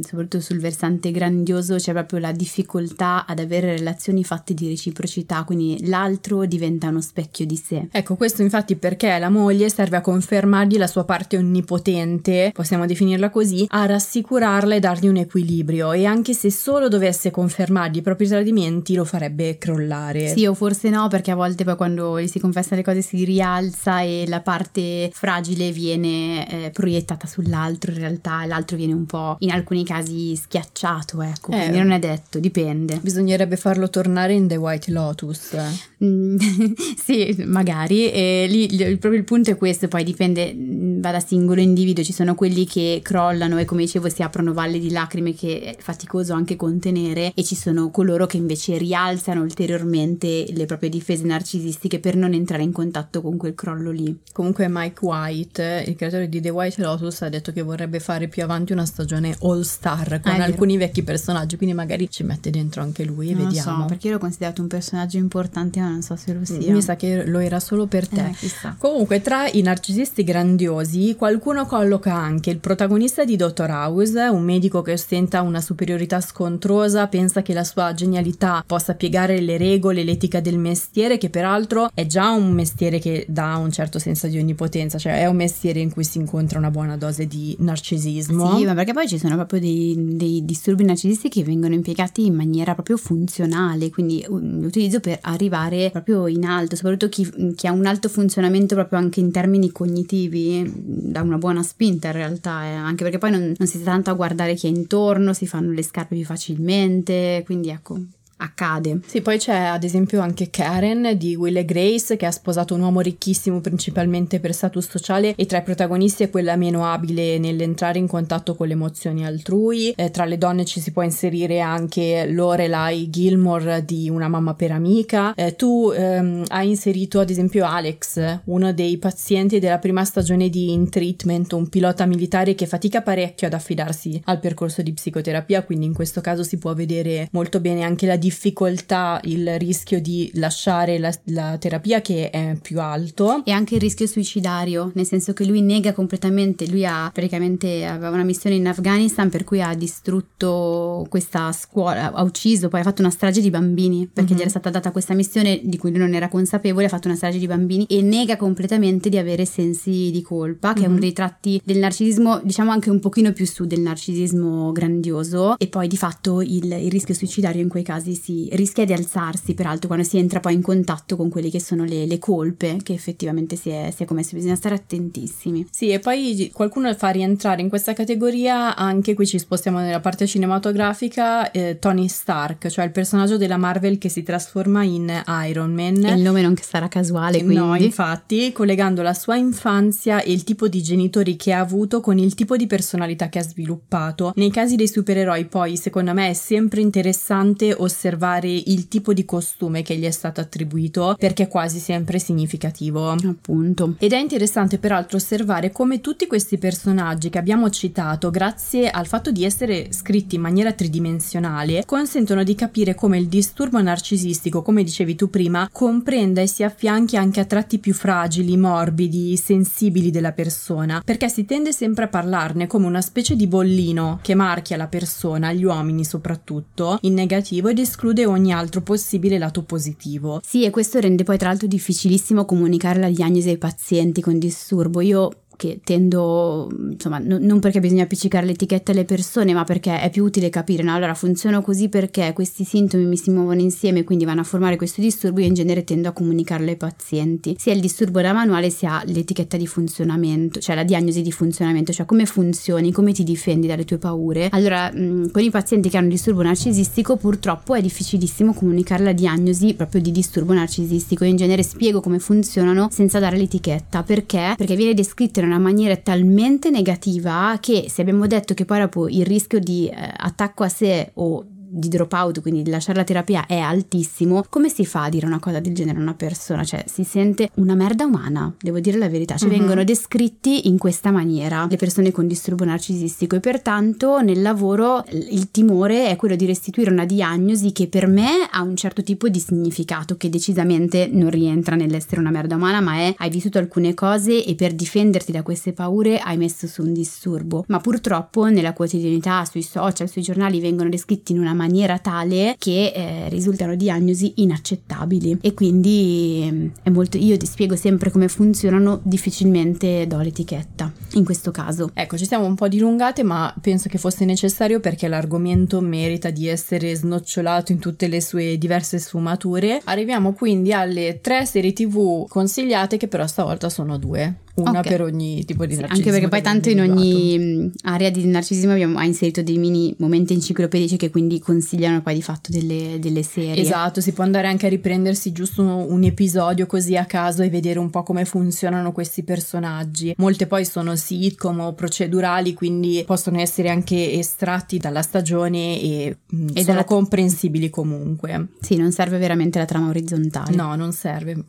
soprattutto sul versante grandioso, c'è proprio la difficoltà ad avere relazioni fatte di reciprocità, quindi l'altro diventa uno specchio di sé. Ecco, questo infatti perché la moglie serve a confermargli la sua parte onnipotente, possiamo definirla così, a rassicurarla e dargli un equilibrio, e anche se solo dovesse confermargli i propri tradimenti lo farebbe crollare. Sì, o forse no, perché a volte poi quando gli si confessa le cose si rialza e la parte fragile viene proiettata sull'altro in realtà, e l'altro viene un po' in alcuni alcuni casi schiacciato, ecco, quindi non è detto, dipende. Bisognerebbe farlo tornare in The White Lotus. Sì, magari. E lì proprio il punto è questo, poi dipende va da singolo individuo, ci sono quelli che crollano e, come dicevo, si aprono valli di lacrime che è faticoso anche contenere, e ci sono coloro che invece rialzano ulteriormente le proprie difese narcisistiche per non entrare in contatto con quel crollo lì. Comunque Mike White, il creatore di The White Lotus, ha detto che vorrebbe fare più avanti una stagione all star con alcuni vecchi personaggi, quindi magari ci mette dentro anche lui e non vediamo. Non so, perché l'ho considerato un personaggio importante ma non so se lo sia. Mi sa che lo era solo per te. Chissà. Comunque, tra i narcisisti grandiosi qualcuno colloca anche il protagonista di Dr. House, un medico che ostenta una superiorità scontrosa, pensa che la sua genialità possa piegare le regole, l'etica del mestiere, che peraltro è già un mestiere che dà un certo senso di onnipotenza, cioè è un mestiere in cui si incontra una buona dose di narcisismo. Sì, ma perché poi ci sono proprio dei disturbi narcisisti che vengono impiegati in maniera proprio funzionale, quindi l'utilizzo per arrivare proprio in alto, soprattutto chi ha un alto funzionamento proprio anche in termini cognitivi dà una buona spinta in realtà, anche perché poi non si sta tanto a guardare chi è intorno, si fanno le scarpe più facilmente, quindi ecco, accade. Sì, poi c'è ad esempio anche Karen di Will e Grace, che ha sposato un uomo ricchissimo principalmente per status sociale, e tra i protagonisti è quella meno abile nell'entrare in contatto con le emozioni altrui. Tra le donne ci si può inserire anche Lorelai Gilmore di Una mamma per amica. Tu hai inserito ad esempio Alex, uno dei pazienti della prima stagione di In Treatment, un pilota militare che fatica parecchio ad affidarsi al percorso di psicoterapia, quindi in questo caso si può vedere molto bene anche la difficoltà, il rischio di lasciare la terapia che è più alto, e anche il rischio suicidario, nel senso che lui nega completamente. Lui aveva una missione in Afghanistan per cui ha distrutto questa scuola, ha ucciso, poi ha fatto una strage di bambini perché gli era stata data questa missione di cui lui non era consapevole, ha fatto una strage di bambini e nega completamente di avere sensi di colpa, che è uno dei tratti del narcisismo, diciamo anche un pochino più su del narcisismo grandioso. E poi di fatto il rischio suicidario in quei casi si rischia di alzarsi, peraltro quando si entra poi in contatto con quelli che sono le colpe che effettivamente si è commesso. Bisogna stare attentissimi. Sì, e poi qualcuno fa rientrare in questa categoria, anche qui ci spostiamo nella parte cinematografica, Tony Stark, cioè il personaggio della Marvel che si trasforma in Iron Man. E il nome non sarà casuale, quindi. No, infatti, collegando la sua infanzia e il tipo di genitori che ha avuto con il tipo di personalità che ha sviluppato. Nei casi dei supereroi poi, secondo me, è sempre interessante osservare il tipo di costume che gli è stato attribuito, perché è quasi sempre significativo. Appunto. Ed è interessante peraltro osservare come tutti questi personaggi che abbiamo citato, grazie al fatto di essere scritti in maniera tridimensionale, consentono di capire come il disturbo narcisistico, come dicevi tu prima, comprenda e si affianchi anche a tratti più fragili, morbidi, sensibili della persona, perché si tende sempre a parlarne come una specie di bollino che marchia la persona, gli uomini soprattutto, in negativo ed esclude ogni altro possibile lato positivo. Sì, e questo rende poi tra l'altro difficilissimo comunicare la diagnosi ai pazienti con disturbo. Io che tendo, insomma, non perché bisogna appiccicare l'etichetta alle persone, ma perché è più utile capire, no? Allora funziono così perché questi sintomi mi si muovono insieme, quindi vanno a formare questo disturbo. Io in genere tendo a comunicarlo ai pazienti, sia il disturbo da manuale sia l'etichetta di funzionamento, cioè la diagnosi di funzionamento, cioè come funzioni, come ti difendi dalle tue paure. Allora con i pazienti che hanno disturbo narcisistico purtroppo è difficilissimo comunicare la diagnosi proprio di disturbo narcisistico. Io in genere spiego come funzionano senza dare l'etichetta, perché viene descritta una maniera talmente negativa che, se abbiamo detto che poi dopo il rischio di attacco a sé o di dropout, quindi di lasciare la terapia, è altissimo, come si fa a dire una cosa del genere a una persona? Cioè si sente una merda umana, devo dire la verità, cioè vengono descritti in questa maniera le persone con disturbo narcisistico, e pertanto nel lavoro il timore è quello di restituire una diagnosi che per me ha un certo tipo di significato, che decisamente non rientra nell'essere una merda umana, ma è: hai vissuto alcune cose e per difenderti da queste paure hai messo su un disturbo. Ma purtroppo nella quotidianità, sui social, sui giornali, vengono descritti in una maniera tale che risultano diagnosi inaccettabili, e quindi è molto, io ti spiego sempre come funzionano, difficilmente do l'etichetta in questo caso. Ecco, ci siamo un po' dilungate, ma penso che fosse necessario perché l'argomento merita di essere snocciolato in tutte le sue diverse sfumature. Arriviamo quindi alle 3 serie TV consigliate, che però stavolta sono 2. una per ogni tipo di narcisismo. Anche perché poi tanto in ogni area di narcisismo abbiamo inserito dei mini momenti enciclopedici che quindi consigliano poi di fatto delle serie. Esatto, si può andare anche a riprendersi giusto un episodio così a caso e vedere un po' come funzionano questi personaggi. Molte poi sono sitcom o procedurali, quindi possono essere anche estratti dalla stagione e sono comprensibili comunque. Sì, non serve veramente la trama orizzontale. No, non serve,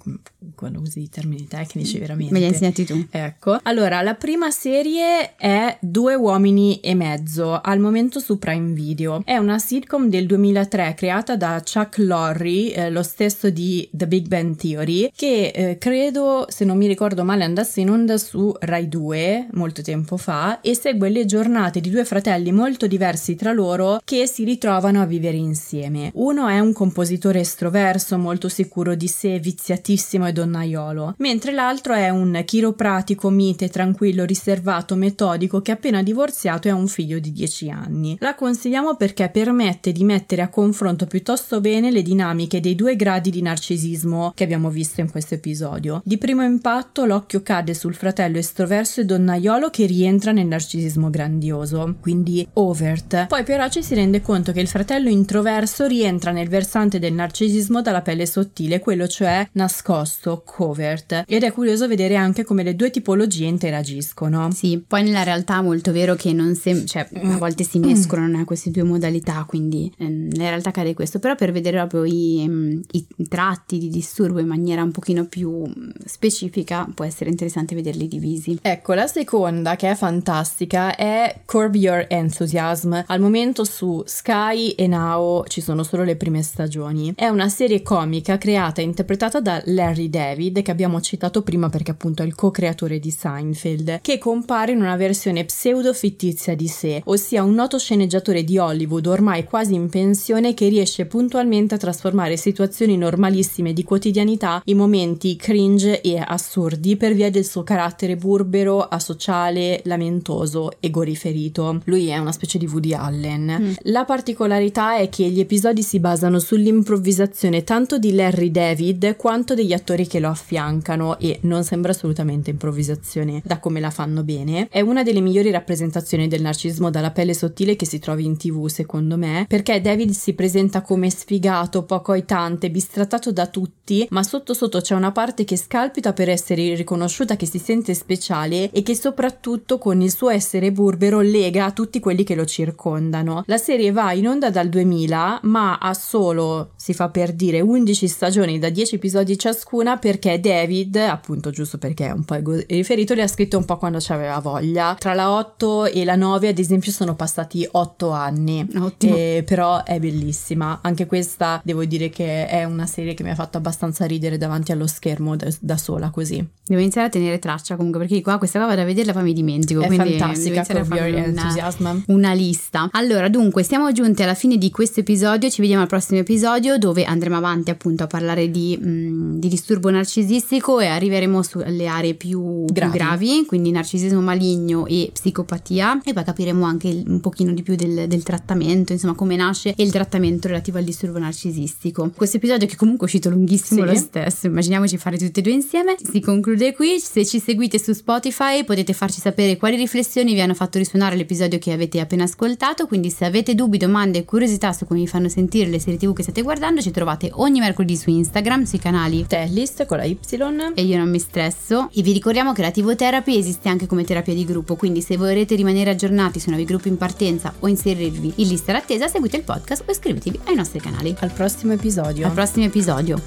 quando usi i termini tecnici veramente. Me li hai insegnati tu. Ecco, allora la prima serie è 2 uomini e mezzo, al momento su Prime Video. È una sitcom del 2003 creata da Chuck Lorre, lo stesso di The Big Bang Theory, che credo, se non mi ricordo male, andasse in onda su Rai 2 molto tempo fa, e segue le giornate di 2 fratelli molto diversi tra loro che si ritrovano a vivere insieme. Uno è un compositore estroverso, molto sicuro di sé, viziatissimo e donnaiolo, mentre l'altro è un chiropratico mite, tranquillo, riservato, metodico, che appena divorziato e ha un figlio di 10 anni. La consigliamo perché permette di mettere a confronto piuttosto bene le dinamiche dei 2 gradi di narcisismo che abbiamo visto in questo episodio. Di primo impatto l'occhio cade sul fratello estroverso e donnaiolo che rientra nel narcisismo grandioso, quindi overt. Poi però ci si rende conto che il fratello introverso rientra nel versante del narcisismo dalla pelle sottile, quello cioè nascosto, covert, ed è curioso vedere anche come le 2 tipologie interagiscono. Sì, poi nella realtà è molto vero che non sempre, cioè a volte si mescolano queste 2 modalità, quindi nella realtà cade questo, però per vedere proprio i tratti di disturbo in maniera un pochino più specifica può essere interessante vederli divisi. Ecco, la seconda, che è fantastica, è Curb Your Enthusiasm. Al momento su Sky e Now ci sono solo le prime stagioni. È una serie comica creata e interpretata da Larry David, che abbiamo citato prima perché appunto è il co-creatore di Seinfeld, che compare in una versione pseudo-fittizia di sé, ossia un noto sceneggiatore di Hollywood ormai quasi in pensione che riesce puntualmente a trasformare situazioni normalissime di quotidianità in momenti cringe e assurdi per via del suo carattere burbero, asociale, lamentoso e goriferito. Lui è una specie di Woody Allen. La particolarità è che gli episodi si basano sull'improvvisazione tanto di Larry David quanto degli attori che lo affiancano, e non sembra assolutamente improvvisazione da come la fanno bene. È una delle migliori rappresentazioni del narcisismo dalla pelle sottile che si trovi in TV, secondo me, perché David si presenta come sfigato, poco aitante, bistrattato da tutti, ma sotto sotto c'è una parte che scalpita per essere riconosciuta, che si sente speciale e che soprattutto con il suo essere burbero lega a tutti quelli che lo circondano. La serie va in onda dal 2000, ma ha solo, si fa per dire, 11 stagioni da 10 episodi ciascuna, perché David, appunto, giusto perché è un po' riferito, le ha scritte un po' quando ci aveva voglia. Tra la 8 e la 9 ad esempio sono passati 8 anni. Ottimo. Però è bellissima anche questa, devo dire che è una serie che mi ha fatto abbastanza ridere davanti allo schermo da sola, così devo iniziare a tenere traccia comunque, perché qua questa qua vado a vederla poi mi dimentico. È fantastica, una lista. Allora, dunque, siamo giunti alla fine di questo episodio, ci vediamo al prossimo episodio dove andremo avanti appunto a parlare di disturbo narcisistico e arriveremo sulle aree più gravi, quindi narcisismo maligno e psicopatia, e poi capiremo anche un pochino di più del trattamento, insomma come nasce e il trattamento relativo al disturbo narcisistico. Questo episodio, che comunque è uscito lunghissimo lo stesso, immaginiamoci fare tutti e 2 insieme, si conclude qui. Se ci seguite su Spotify potete farci sapere quali riflessioni vi hanno fatto risuonare l'episodio che avete appena ascoltato, quindi se avete dubbi, domande e curiosità su come vi fanno sentire le serie TV che state guardando, ci trovate ogni mercoledì su Instagram sui canali Tellist con la Y e Io non mi stresso, e vi ricordiamo che la TV Therapy esiste anche come terapia di gruppo, quindi se volete rimanere aggiornati su nuovi gruppi in partenza o inserirvi in lista d'attesa, seguite il podcast o iscrivetevi ai nostri canali. Al prossimo episodio.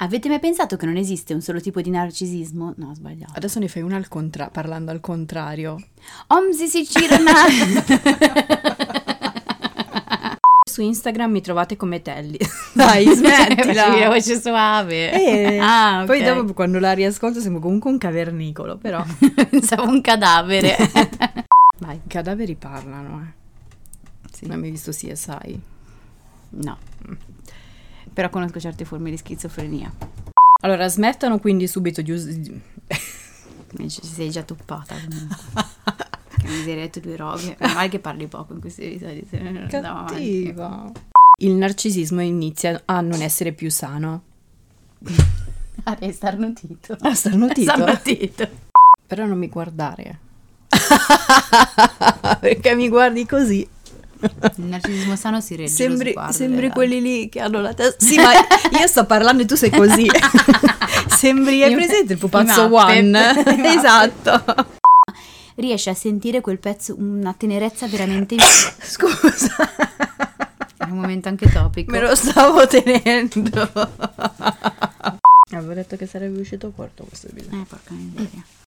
Avete mai pensato che non esiste un solo tipo di narcisismo? No, ho sbagliato. Adesso ne fai una parlando al contrario. Omsi si cirna. Su Instagram mi trovate come Telly. Dai, smettila. La voce suave. Okay. Poi dopo quando la riascolto sembro comunque un cavernicolo, però. Pensavo un cadavere. Vai, i cadaveri parlano, eh. Sì. Non hai visto CSI? No. Però conosco certe forme di schizofrenia. Allora, smettano quindi subito di ci sei già toppata comunque. Che mi hai detto 2 robe. Ormai che parli poco in questi episodi. Cattiva. il narcisismo inizia a non essere più sano. Ah, è starnutito. Ah, starnutito. Starnutito. Però non mi guardare. Perché mi guardi così? Il narcisismo sano si regge. Sembri quelli lì che hanno la testa. Sì, ma io sto parlando e tu sei così. Sembri, hai presente il pupazzo One? Esatto. Riesce a sentire quel pezzo, una tenerezza veramente. Scusa. È un momento anche topico. Me lo stavo tenendo. Avevo detto che sarebbe uscito corto questo video. Porca miseria.